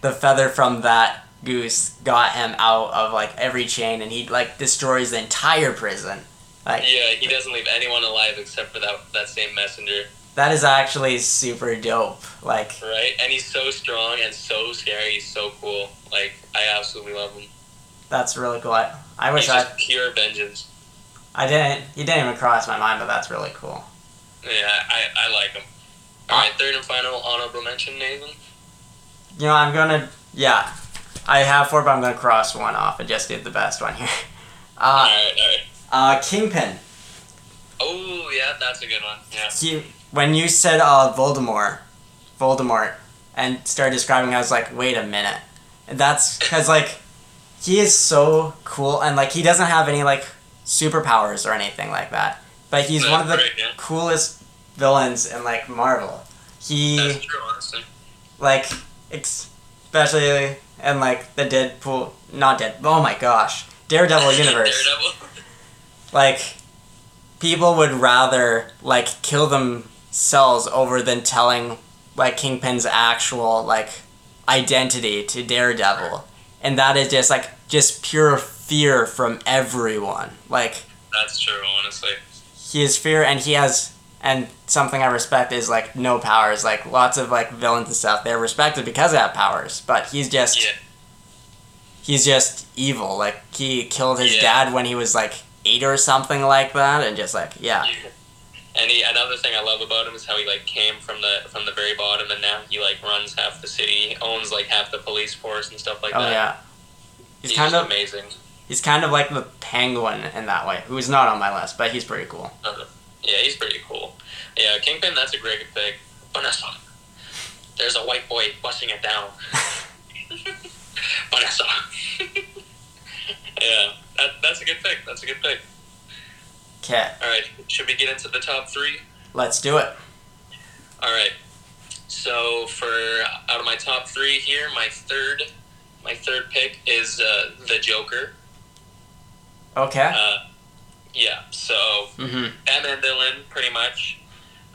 The feather from that goose got him out of, like, every chain, and he, like, destroys the entire prison. Like, yeah, he doesn't leave anyone alive except for that that same messenger. That is actually super dope. Like, right? And he's so strong and so scary. He's so cool. Like, I absolutely love him. That's really cool. I, I wish I... He's just pure vengeance. I didn't... He didn't even cross my mind, but that's really cool. Yeah, I, I like him. All right, third and final honorable mention, Nathan. You know, I'm going to... Yeah. I have four, but I'm going to cross one off and just do the best one here. Uh, all right, all right. Uh, Kingpin. Oh, yeah, that's a good one. Yeah. He, when you said uh, Voldemort, Voldemort, and started describing, I was like, wait a minute. And that's because, like, he is so cool, and, like, he doesn't have any, like, superpowers or anything like that. But he's that's one of the great, yeah. coolest... villains in, like, Marvel. He... That's true, honestly. Like, especially in, like, the Deadpool... Not Deadpool. Oh, my gosh. Daredevil universe. Daredevil. Like, people would rather, like, kill themselves over than telling, like, Kingpin's actual, like, identity to Daredevil. And that is just, like, just pure fear from everyone. Like... That's true, honestly. He is fear, and he has... And something I respect is, like, no powers. Like, lots of, like, villains and stuff, they're respected because they have powers. But he's just... Yeah. He's just evil. Like, he killed his yeah. dad when he was, like, eight or something like that. And just, like, yeah. yeah. And he, another thing I love about him is how he, like, came from the from the very bottom. And now he, like, runs half the city, owns, like, half the police force and stuff like oh, that. Oh, yeah. He's, he's kind of amazing. He's kind of like the Penguin in that way, who is not on my list, but he's pretty cool. Uh-huh. Yeah, he's pretty cool. Yeah, Kingpin, that's a great pick. Vanessa. There's a white boy busting it down. Vanessa. yeah, that, that's a good pick. That's a good pick. Okay. All right, should we get into the top three? Let's do it. All right. So for out of my top three here, my third, my third pick is uh, the Joker. Okay. Uh, Yeah, so mm-hmm. Batman villain, pretty much.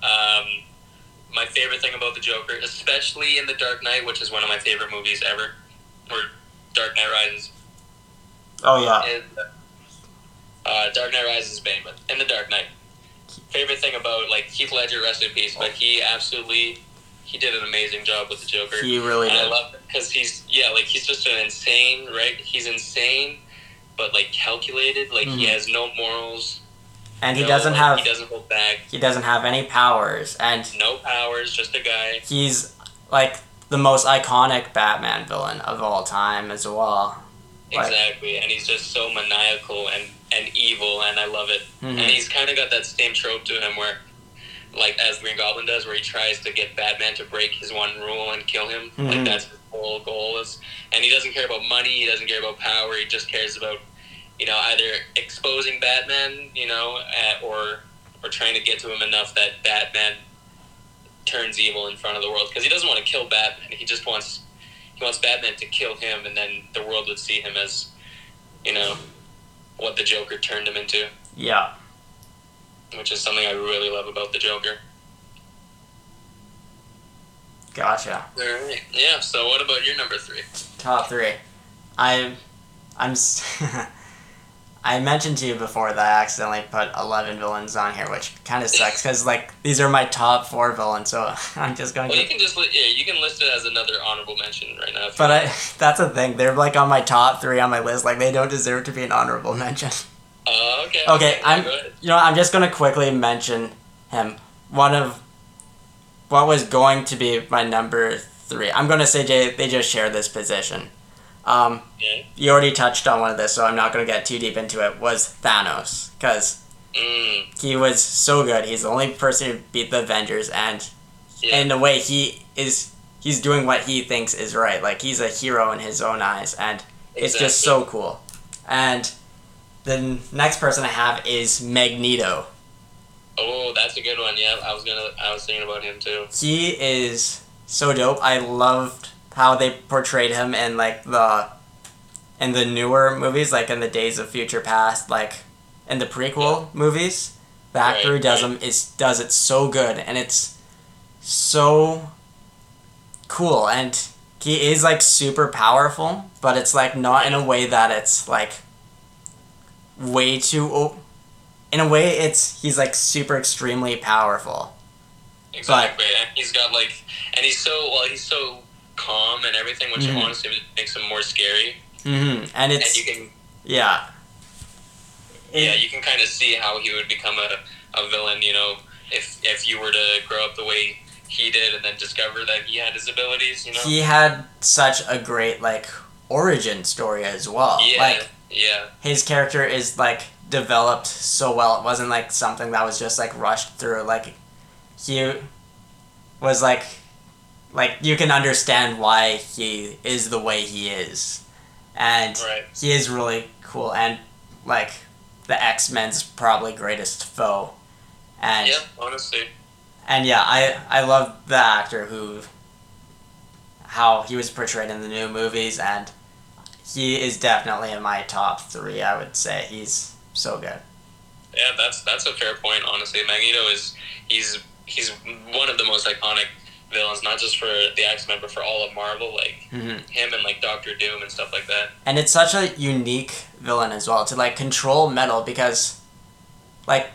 Um, my favorite thing about the Joker, especially in The Dark Knight, which is one of my favorite movies ever, or Dark Knight Rises. Oh, yeah. Is, uh, Dark Knight Rises is Batman, in The Dark Knight. Favorite thing about, like, Heath Ledger, rest in peace, but he absolutely, he did an amazing job with the Joker. He really and did. I love it, because he's, yeah, like, he's just an insane, right? He's insane. But, like, calculated, like, mm-hmm. he has no morals. And he no, doesn't have... He doesn't hold back. He doesn't have any powers, and... No powers, just a guy. He's, like, the most iconic Batman villain of all time as well. Like, exactly, and he's just so maniacal and, and evil, and I love it. Mm-hmm. And he's kind of got that same trope to him where, like, as Green Goblin does, where he tries to get Batman to break his one rule and kill him. Mm-hmm. Like, that's his whole goal is... And he doesn't care about money, he doesn't care about power, he just cares about... You know, either exposing Batman, you know, at, or or trying to get to him enough that Batman turns evil in front of the world. Because he doesn't want to kill Batman. He just wants he wants Batman to kill him, and then the world would see him as, you know, what the Joker turned him into. Yeah. Which is something I really love about the Joker. Gotcha. All right. Yeah, so what about your number three? Top three. I, I'm... I mentioned to you before that I accidentally put eleven villains on here, which kind of sucks, because, like, these are my top four villains, so I'm just going to... Well, you can just... Li- yeah, you can list it as another honorable mention right now. But I, that's the thing. They're, like, on my top three on my list. Like, they don't deserve to be an honorable mention. Oh, uh, okay. Okay, okay I'm... You know, I'm just going to quickly mention him. One of... What was going to be my number three. I'm going to say Jay, they just share this position. Um, yeah. You already touched on one of this, so I'm not going to get too deep into it, was Thanos. Because mm. he was so good. He's the only person who beat the Avengers, and yeah. in a way, he is he's doing what he thinks is right. Like, he's a hero in his own eyes, and exactly. it's just so cool. And the next person I have is Magneto. Oh, that's a good one, yeah. I was gonna, I was thinking about him, too. He is so dope. I loved... how they portrayed him in, like, the in the newer movies, like in the Days of Future Past, like in the prequel yeah. movies. The actor who right, does right. him is does it so good, and it's so cool, and he is, like, super powerful, but it's, like, not in a way that it's, like, way too in a way it's he's, like, super extremely powerful. Exactly. But, and he's got, like, and he's so well he's so calm and everything, which mm-hmm. honestly makes him more scary. Mm-hmm. And it's... And you can... Yeah. Yeah, it, you can kind of see how he would become a, a villain, you know, if if you were to grow up the way he did and then discover that he had his abilities, you know? He had such a great, like, origin story as well. Yeah, like, yeah. His character is, like, developed so well. It wasn't, like, something that was just, like, rushed through. Like, he was, like... Like, you can understand why he is the way he is. And right. he is really cool. And, like, the X-Men's probably greatest foe. And yeah, honestly. And, yeah, I, I love the actor who... How he was portrayed in the new movies. And he is definitely in my top three, I would say. He's so good. Yeah, that's that's a fair point, honestly. Magneto is... He's, he's one of the most iconic... villains, not just for the X-Men, but for all of Marvel, like, mm-hmm. him and, like, Doctor Doom and stuff like that. And it's such a unique villain as well, to, like, control metal, because, like,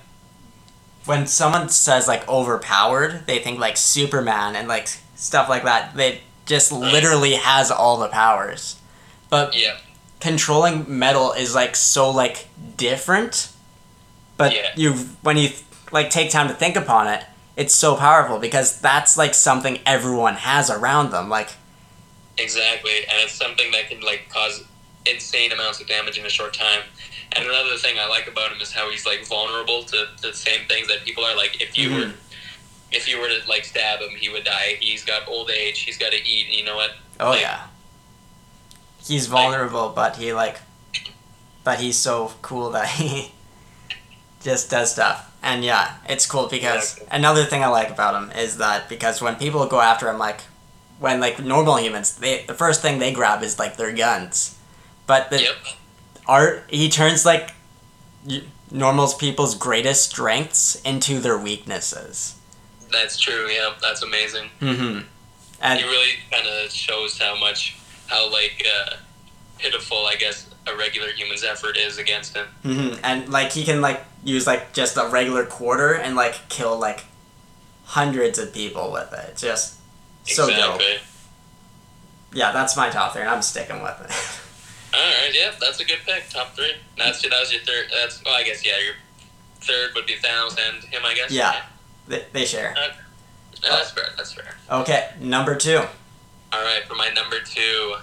when someone says, like, overpowered, they think, like, Superman and, like, stuff like that. They just right. literally has all the powers. But yeah. controlling metal is, like, so, like, different, but yeah. you when you, like, take time to think upon it, it's so powerful because that's, like, something everyone has around them, like... Exactly, and it's something that can, like, cause insane amounts of damage in a short time. And another thing I like about him is how he's, like, vulnerable to the same things that people are, like, if you mm-hmm. were... If you were to, like, stab him, he would die. He's got old age, he's got to eat, you know what? Oh, like, yeah. He's vulnerable, like, but he, like... But he's so cool that he just does stuff. And yeah, it's cool because yeah. another thing I like about him is that because when people go after him, like, when, like, normal humans, they the first thing they grab is, like, their guns. But the yep. art, he turns, like, normal people's greatest strengths into their weaknesses. That's true, yeah. That's amazing. Mm-hmm. And he really kind of shows how much, how, like, uh, pitiful, I guess, a regular human's effort is against him. Mm-hmm. And, like, he can, like, use, like, just a regular quarter and, like, kill, like, hundreds of people with it. Just so exactly. dope. Yeah, that's my top three, and I'm sticking with it. All right, yeah, that's a good pick, top three. That's That was your third. That's well, I guess, yeah, your third would be Thanos and him, I guess. Yeah, they, they share. Uh, no, oh. That's fair, that's fair. Okay, number two. All right, for my number two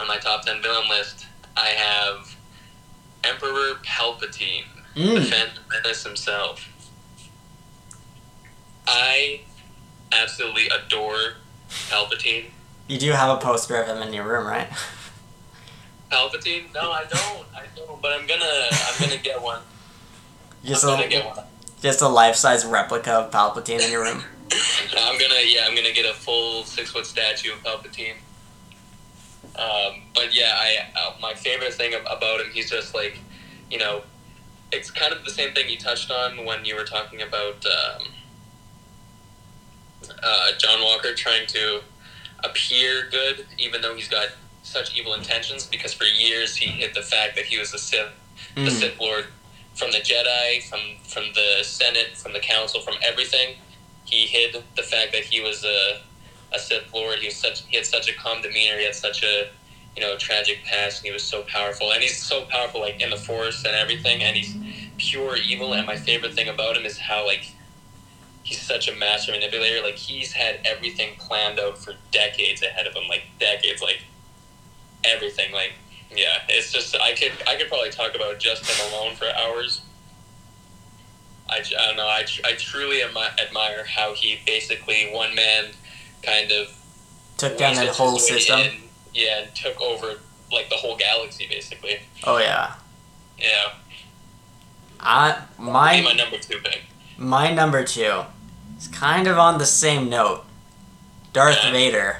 on my top ten villain list, I have Emperor Palpatine. Mm. The Phantom Menace himself. I absolutely adore Palpatine. You do have a poster of him in your room, right? Palpatine? No, I don't. I don't. But I'm gonna. I'm gonna get one. Just I'm a, gonna get one. Just a life-size replica of Palpatine in your room. I'm gonna. Yeah, I'm gonna get a full six-foot statue of Palpatine. Um, but yeah, I. Uh, my favorite thing about him, he's just like. you know, it's kind of the same thing you touched on when you were talking about um, uh, John Walker trying to appear good, even though he's got such evil intentions, because for years he hid the fact that he was a Sith, mm. the Sith Lord, from the Jedi, from, from the Senate, from the Council, from everything. He hid the fact that he was a, a Sith Lord. He was such he had such a calm demeanor. He had such a, you know, tragic past, and he was so powerful. And he's so powerful, like, in the Force and everything, and he's pure evil. And my favorite thing about him is how, like, he's such a master manipulator. Like, he's had everything planned out for decades ahead of him. Like, decades, like, everything. Like, yeah, it's just, I could I could probably talk about just him alone for hours. I, I don't know, I, I truly admi- admire how he basically, one man, kind of... took down that whole system. In, yeah, and took over, like, the whole galaxy, basically. Oh, yeah. Yeah. I, my, my number two pick. My number two is kind of on the same note. Darth yeah. Vader.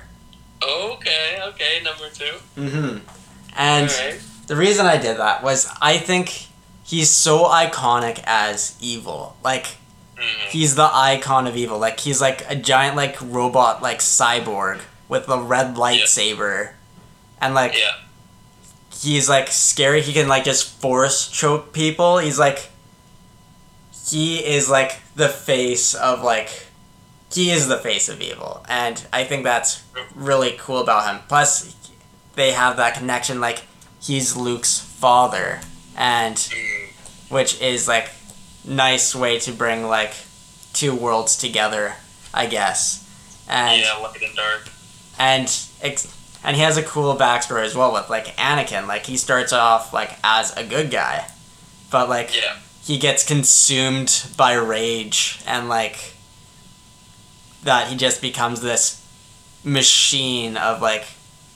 Okay, okay, number two. Mm-hmm. And right. the reason I did that was I think he's so iconic as evil. Like, mm-hmm. he's the icon of evil. Like, he's, like, a giant, like, robot, like, cyborg with the red lightsaber. Yeah. And, like, yeah. he's, like, scary. He can, like, just force choke people. He's, like, he is, like, the face of, like, he is the face of evil. And I think that's really cool about him. Plus, they have that connection, like, he's Luke's father. And, which is, like, nice way to bring, like, two worlds together, I guess. And, yeah, light and dark. And, ex- and he has a cool backstory as well with, like, Anakin. Like, he starts off, like, as a good guy. But, like, yeah. he gets consumed by rage and, like, that he just becomes this machine of, like,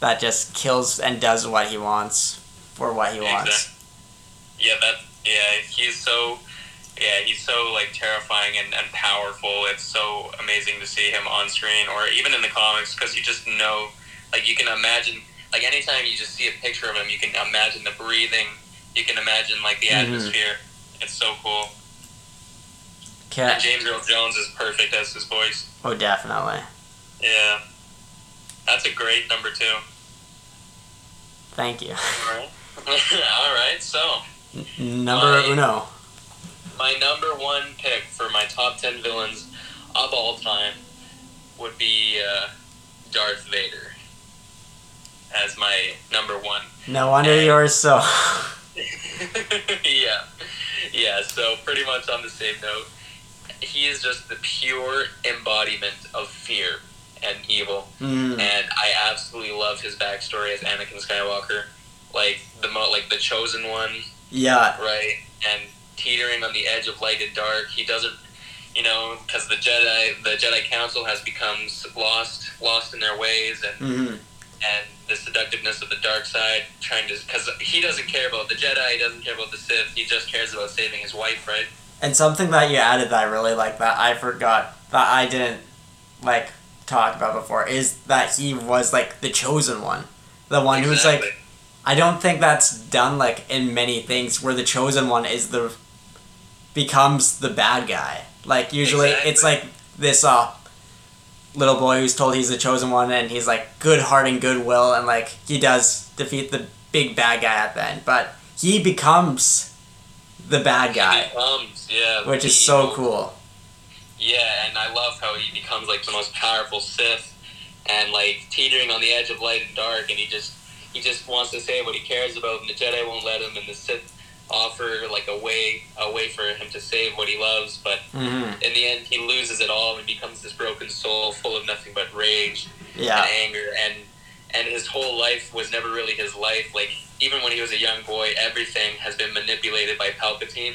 that just kills and does what he wants for what he exactly. wants. Yeah, that. Yeah, he's so. Yeah, he's so like terrifying and, and powerful. It's so amazing to see him on screen or even in the comics, because you just know, like, you can imagine, like, anytime you just see a picture of him, you can imagine the breathing, you can imagine, like, the mm-hmm. atmosphere. It's so cool. Okay. And James Earl Jones is perfect as his voice. Oh, definitely. Yeah, that's a great number two. Thank you. All right. All right. So. Number my, uno. My number one pick for my top ten villains of all time would be uh, Darth Vader as my number one. No wonder and, yours so. yeah, yeah. So pretty much on the same note, he is just the pure embodiment of fear and evil, mm. and I absolutely love his backstory as Anakin Skywalker, like the mo- like the chosen one. Yeah. Right, and teetering on the edge of light and dark. He doesn't, you know, because the Jedi, the Jedi Council has become lost, lost in their ways, and mm-hmm. and the seductiveness of the dark side. Trying to, because he doesn't care about the Jedi, he doesn't care about the Sith. He just cares about saving his wife, right? And something that you added that I really like, that I forgot, that I didn't like talk about before, is that he was like the chosen one, the one exactly. who's like. I don't think that's done, like, in many things where the chosen one is the... becomes the bad guy. Like, usually exactly. it's, like, this, uh, little boy who's told he's the chosen one, and he's, like, good heart and goodwill, and, like, he does defeat the big bad guy at the end. But he becomes the bad guy. He becomes, yeah. Which is so cool. Yeah, and I love how he becomes, like, the most powerful Sith, and, like, teetering on the edge of light and dark, and he just... he just wants to say what he cares about, and the Jedi won't let him, and the Sith offer, like, a way a way for him to save what he loves, but mm-hmm. in the end, he loses it all and becomes this broken soul full of nothing but rage yeah. and anger, and and his whole life was never really his life. Like, even when he was a young boy, everything has been manipulated by Palpatine.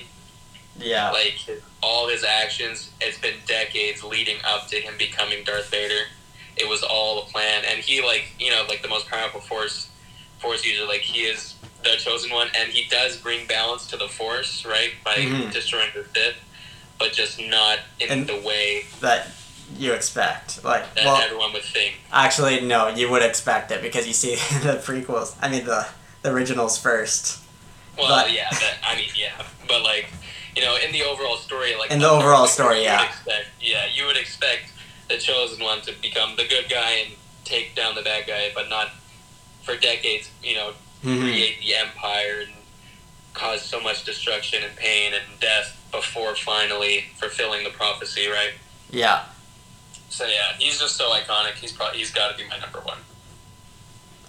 Yeah. Like, all his actions, it's been decades leading up to him becoming Darth Vader. It was all a plan, and he, like, you know, like, the most powerful force... Force user, like, he is the chosen one, and he does bring balance to the Force, right, by mm-hmm. destroying the Sith, but just not in and the way that you expect, like, that well, everyone would think. Actually, no, you would expect it because you see the prequels. I mean, the, the originals first, Well, but, yeah, but, I mean, yeah, but like, you know, in the overall story, like in the overall like, story, yeah, expect, yeah, you would expect the chosen one to become the good guy and take down the bad guy, but not for decades, you know, mm-hmm. create the empire and cause so much destruction and pain and death before finally fulfilling the prophecy, right? Yeah. So yeah, he's just so iconic. He's probably he's got to be my number one.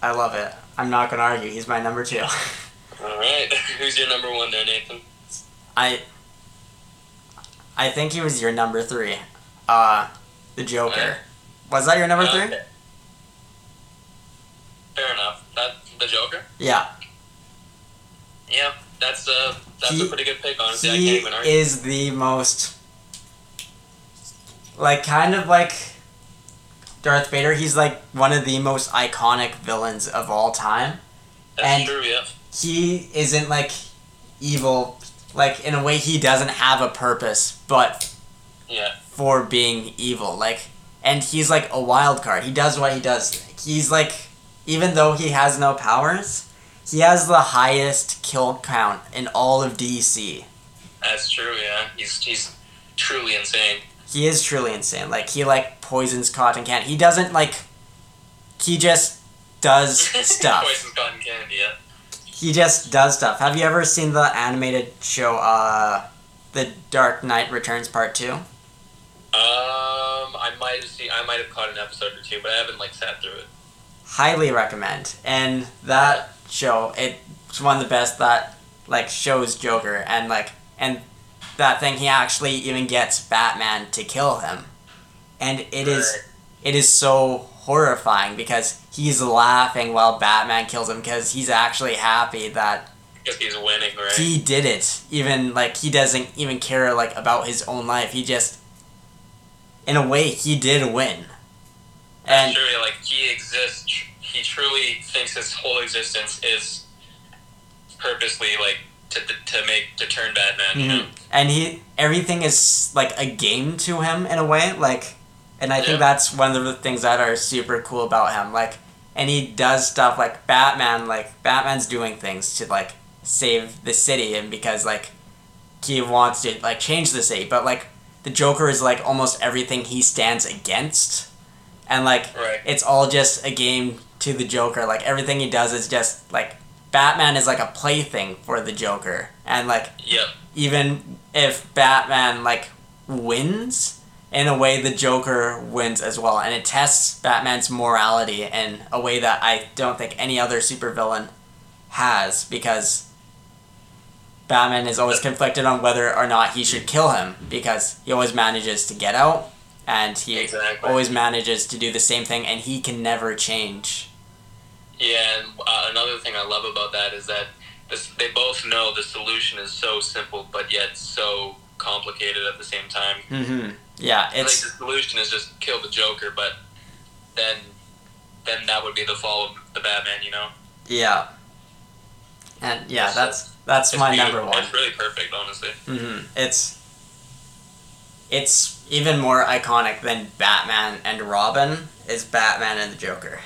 I love it. I'm not gonna argue. He's my number two. All right, who's your number one there, Nathan? I I think he was your number three, uh, the Joker. Right. Was that your number uh, three? Okay. Fair enough. That the Joker. Yeah. Yeah, that's a that's he, a pretty good pick. Honestly, he I can't even argue. Is the most like kind of like Darth Vader. He's like one of the most iconic villains of all time. That's and true. Yeah. He isn't like evil. Like, in a way, he doesn't have a purpose, but yeah. for being evil. Like, and he's, like, a wild card. He does what he does. He's, like, even though he has no powers, he has the highest kill count in all of D C. That's true, yeah. He's he's truly insane. He is truly insane. Like, he, like, poisons cotton candy. He doesn't, like... He just does stuff. He poisons cotton candy, yeah. He just does stuff. Have you ever seen the animated show, uh, The Dark Knight Returns Part Two? Um, I might have seen, I might have caught an episode or two, but I haven't like sat through it. Highly recommend. And that yeah. show, it's one of the best that like shows Joker and like and that thing. He actually even gets Batman to kill him, and it right. is it is so horrifying because he's laughing while Batman kills him because he's actually happy that because he's winning, right? He did it. Even like he doesn't even care like about his own life. He just, in a way, he did win. And truly, like he exists. He truly thinks his whole existence is purposely like to to make to turn Batman. Mm-hmm. You know? And he everything is like a game to him in a way, like. And I yeah. think that's one of the things that are super cool about him. Like, and he does stuff like Batman, like Batman's doing things to like save the city and because like he wants to like change the city. But like the Joker is like almost everything he stands against. And like, right. it's all just a game to the Joker. Like everything he does is just like Batman is like a plaything for the Joker. And like, yeah. even if Batman like wins, in a way, the Joker wins as well, and it tests Batman's morality in a way that I don't think any other supervillain has, because Batman is always conflicted on whether or not he should kill him, because he always manages to get out, and he exactly. always manages to do the same thing, and he can never change. Yeah, and uh, another thing I love about that is that this, they both know the solution is so simple, but yet so complicated at the same time. Mm-hmm. Yeah, it's like the solution is just kill the Joker, but then then that would be the fall of the Batman, you know? Yeah. And yeah, so that's that's my beautiful. number one. It's really perfect, honestly. Mm-hmm. It's it's even more iconic than Batman and Robin is Batman and the Joker.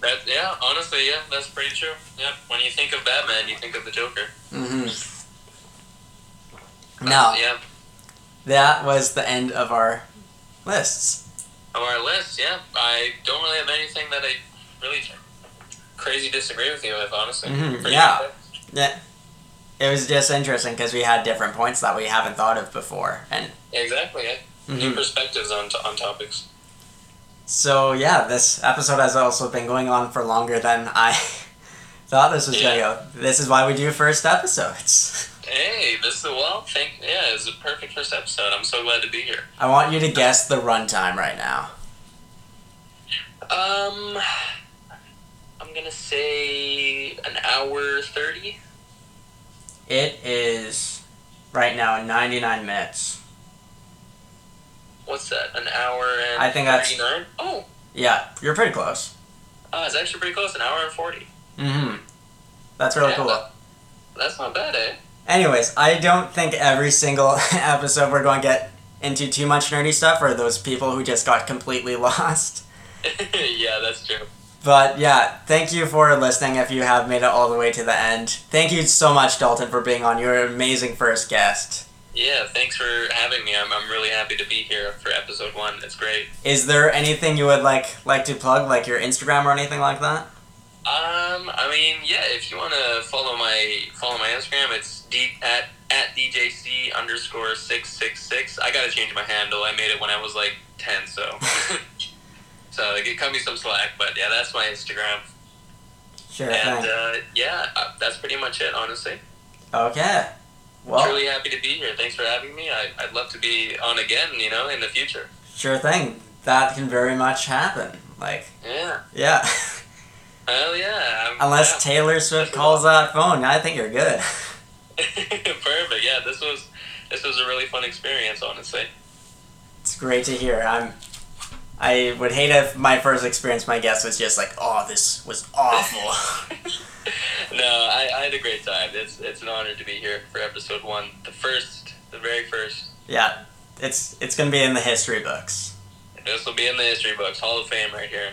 That yeah, honestly, yeah, that's pretty true. Yeah, when you think of Batman, you think of the Joker. Mm-hmm. No. Yeah. That was the end of our lists. Of our lists, yeah. I don't really have anything that I really crazy disagree with you with, honestly. Mm-hmm. Yeah. yeah. It was just interesting because we had different points that we haven't thought of before. And exactly, yeah. Mm-hmm. New perspectives on t- on topics. So, yeah, this episode has also been going on for longer than I thought this was yeah. going to go. This is why we do first episodes. Hey, this is the well. Thank yeah, it was a perfect first episode. I'm so glad to be here. I want you to guess the runtime right now. Um, I'm gonna say an hour thirty. It is right now ninety nine minutes. What's that? An hour and I think that's thirty-nine? Oh. Yeah, you're pretty close. Uh, it's actually pretty close. An hour and forty. Mm-hmm. That's really yeah, cool. That, that's not bad, eh? Anyways, I don't think every single episode we're going to get into too much nerdy stuff for those people who just got completely lost. Yeah, that's true. But yeah, thank you for listening if you have made it all the way to the end. Thank you so much, Dalton, for being on. You're an amazing first guest. Yeah, thanks for having me. I'm I'm really happy to be here for episode one. It's great. Is there anything you would like like to plug, like your Instagram or anything like that? Um, I mean, yeah, if you want to follow my follow my Instagram, it's d at, at djc underscore six six six. I gotta change my handle. I made it when I was like ten, so... So they could cut me some slack, but yeah, that's my Instagram. Sure. And uh, yeah, uh, that's pretty much it, honestly. Okay. Well, I'm truly happy to be here. Thanks for having me. I, I'd love to be on again, you know, in the future. Sure thing. That can very much happen. Like. Yeah. Yeah. Hell yeah. I'm, Unless yeah. Taylor Swift calls that phone, I think you're good. Perfect. Yeah, this was this was a really fun experience, honestly. It's great to hear. I'm. I would hate if my first experience, my guest, was just like, oh, this was awful. No, I, I had a great time. It's it's an honor to be here for episode one. The first, the very first. Yeah, it's it's going to be in the history books. This will be in the history books. Hall of Fame right here.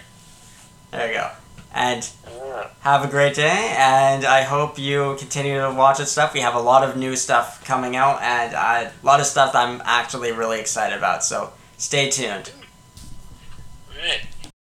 There you go. And yeah. Have a great day, and I hope you continue to watch this stuff. We have a lot of new stuff coming out, and I, a lot of stuff I'm actually really excited about, so stay tuned.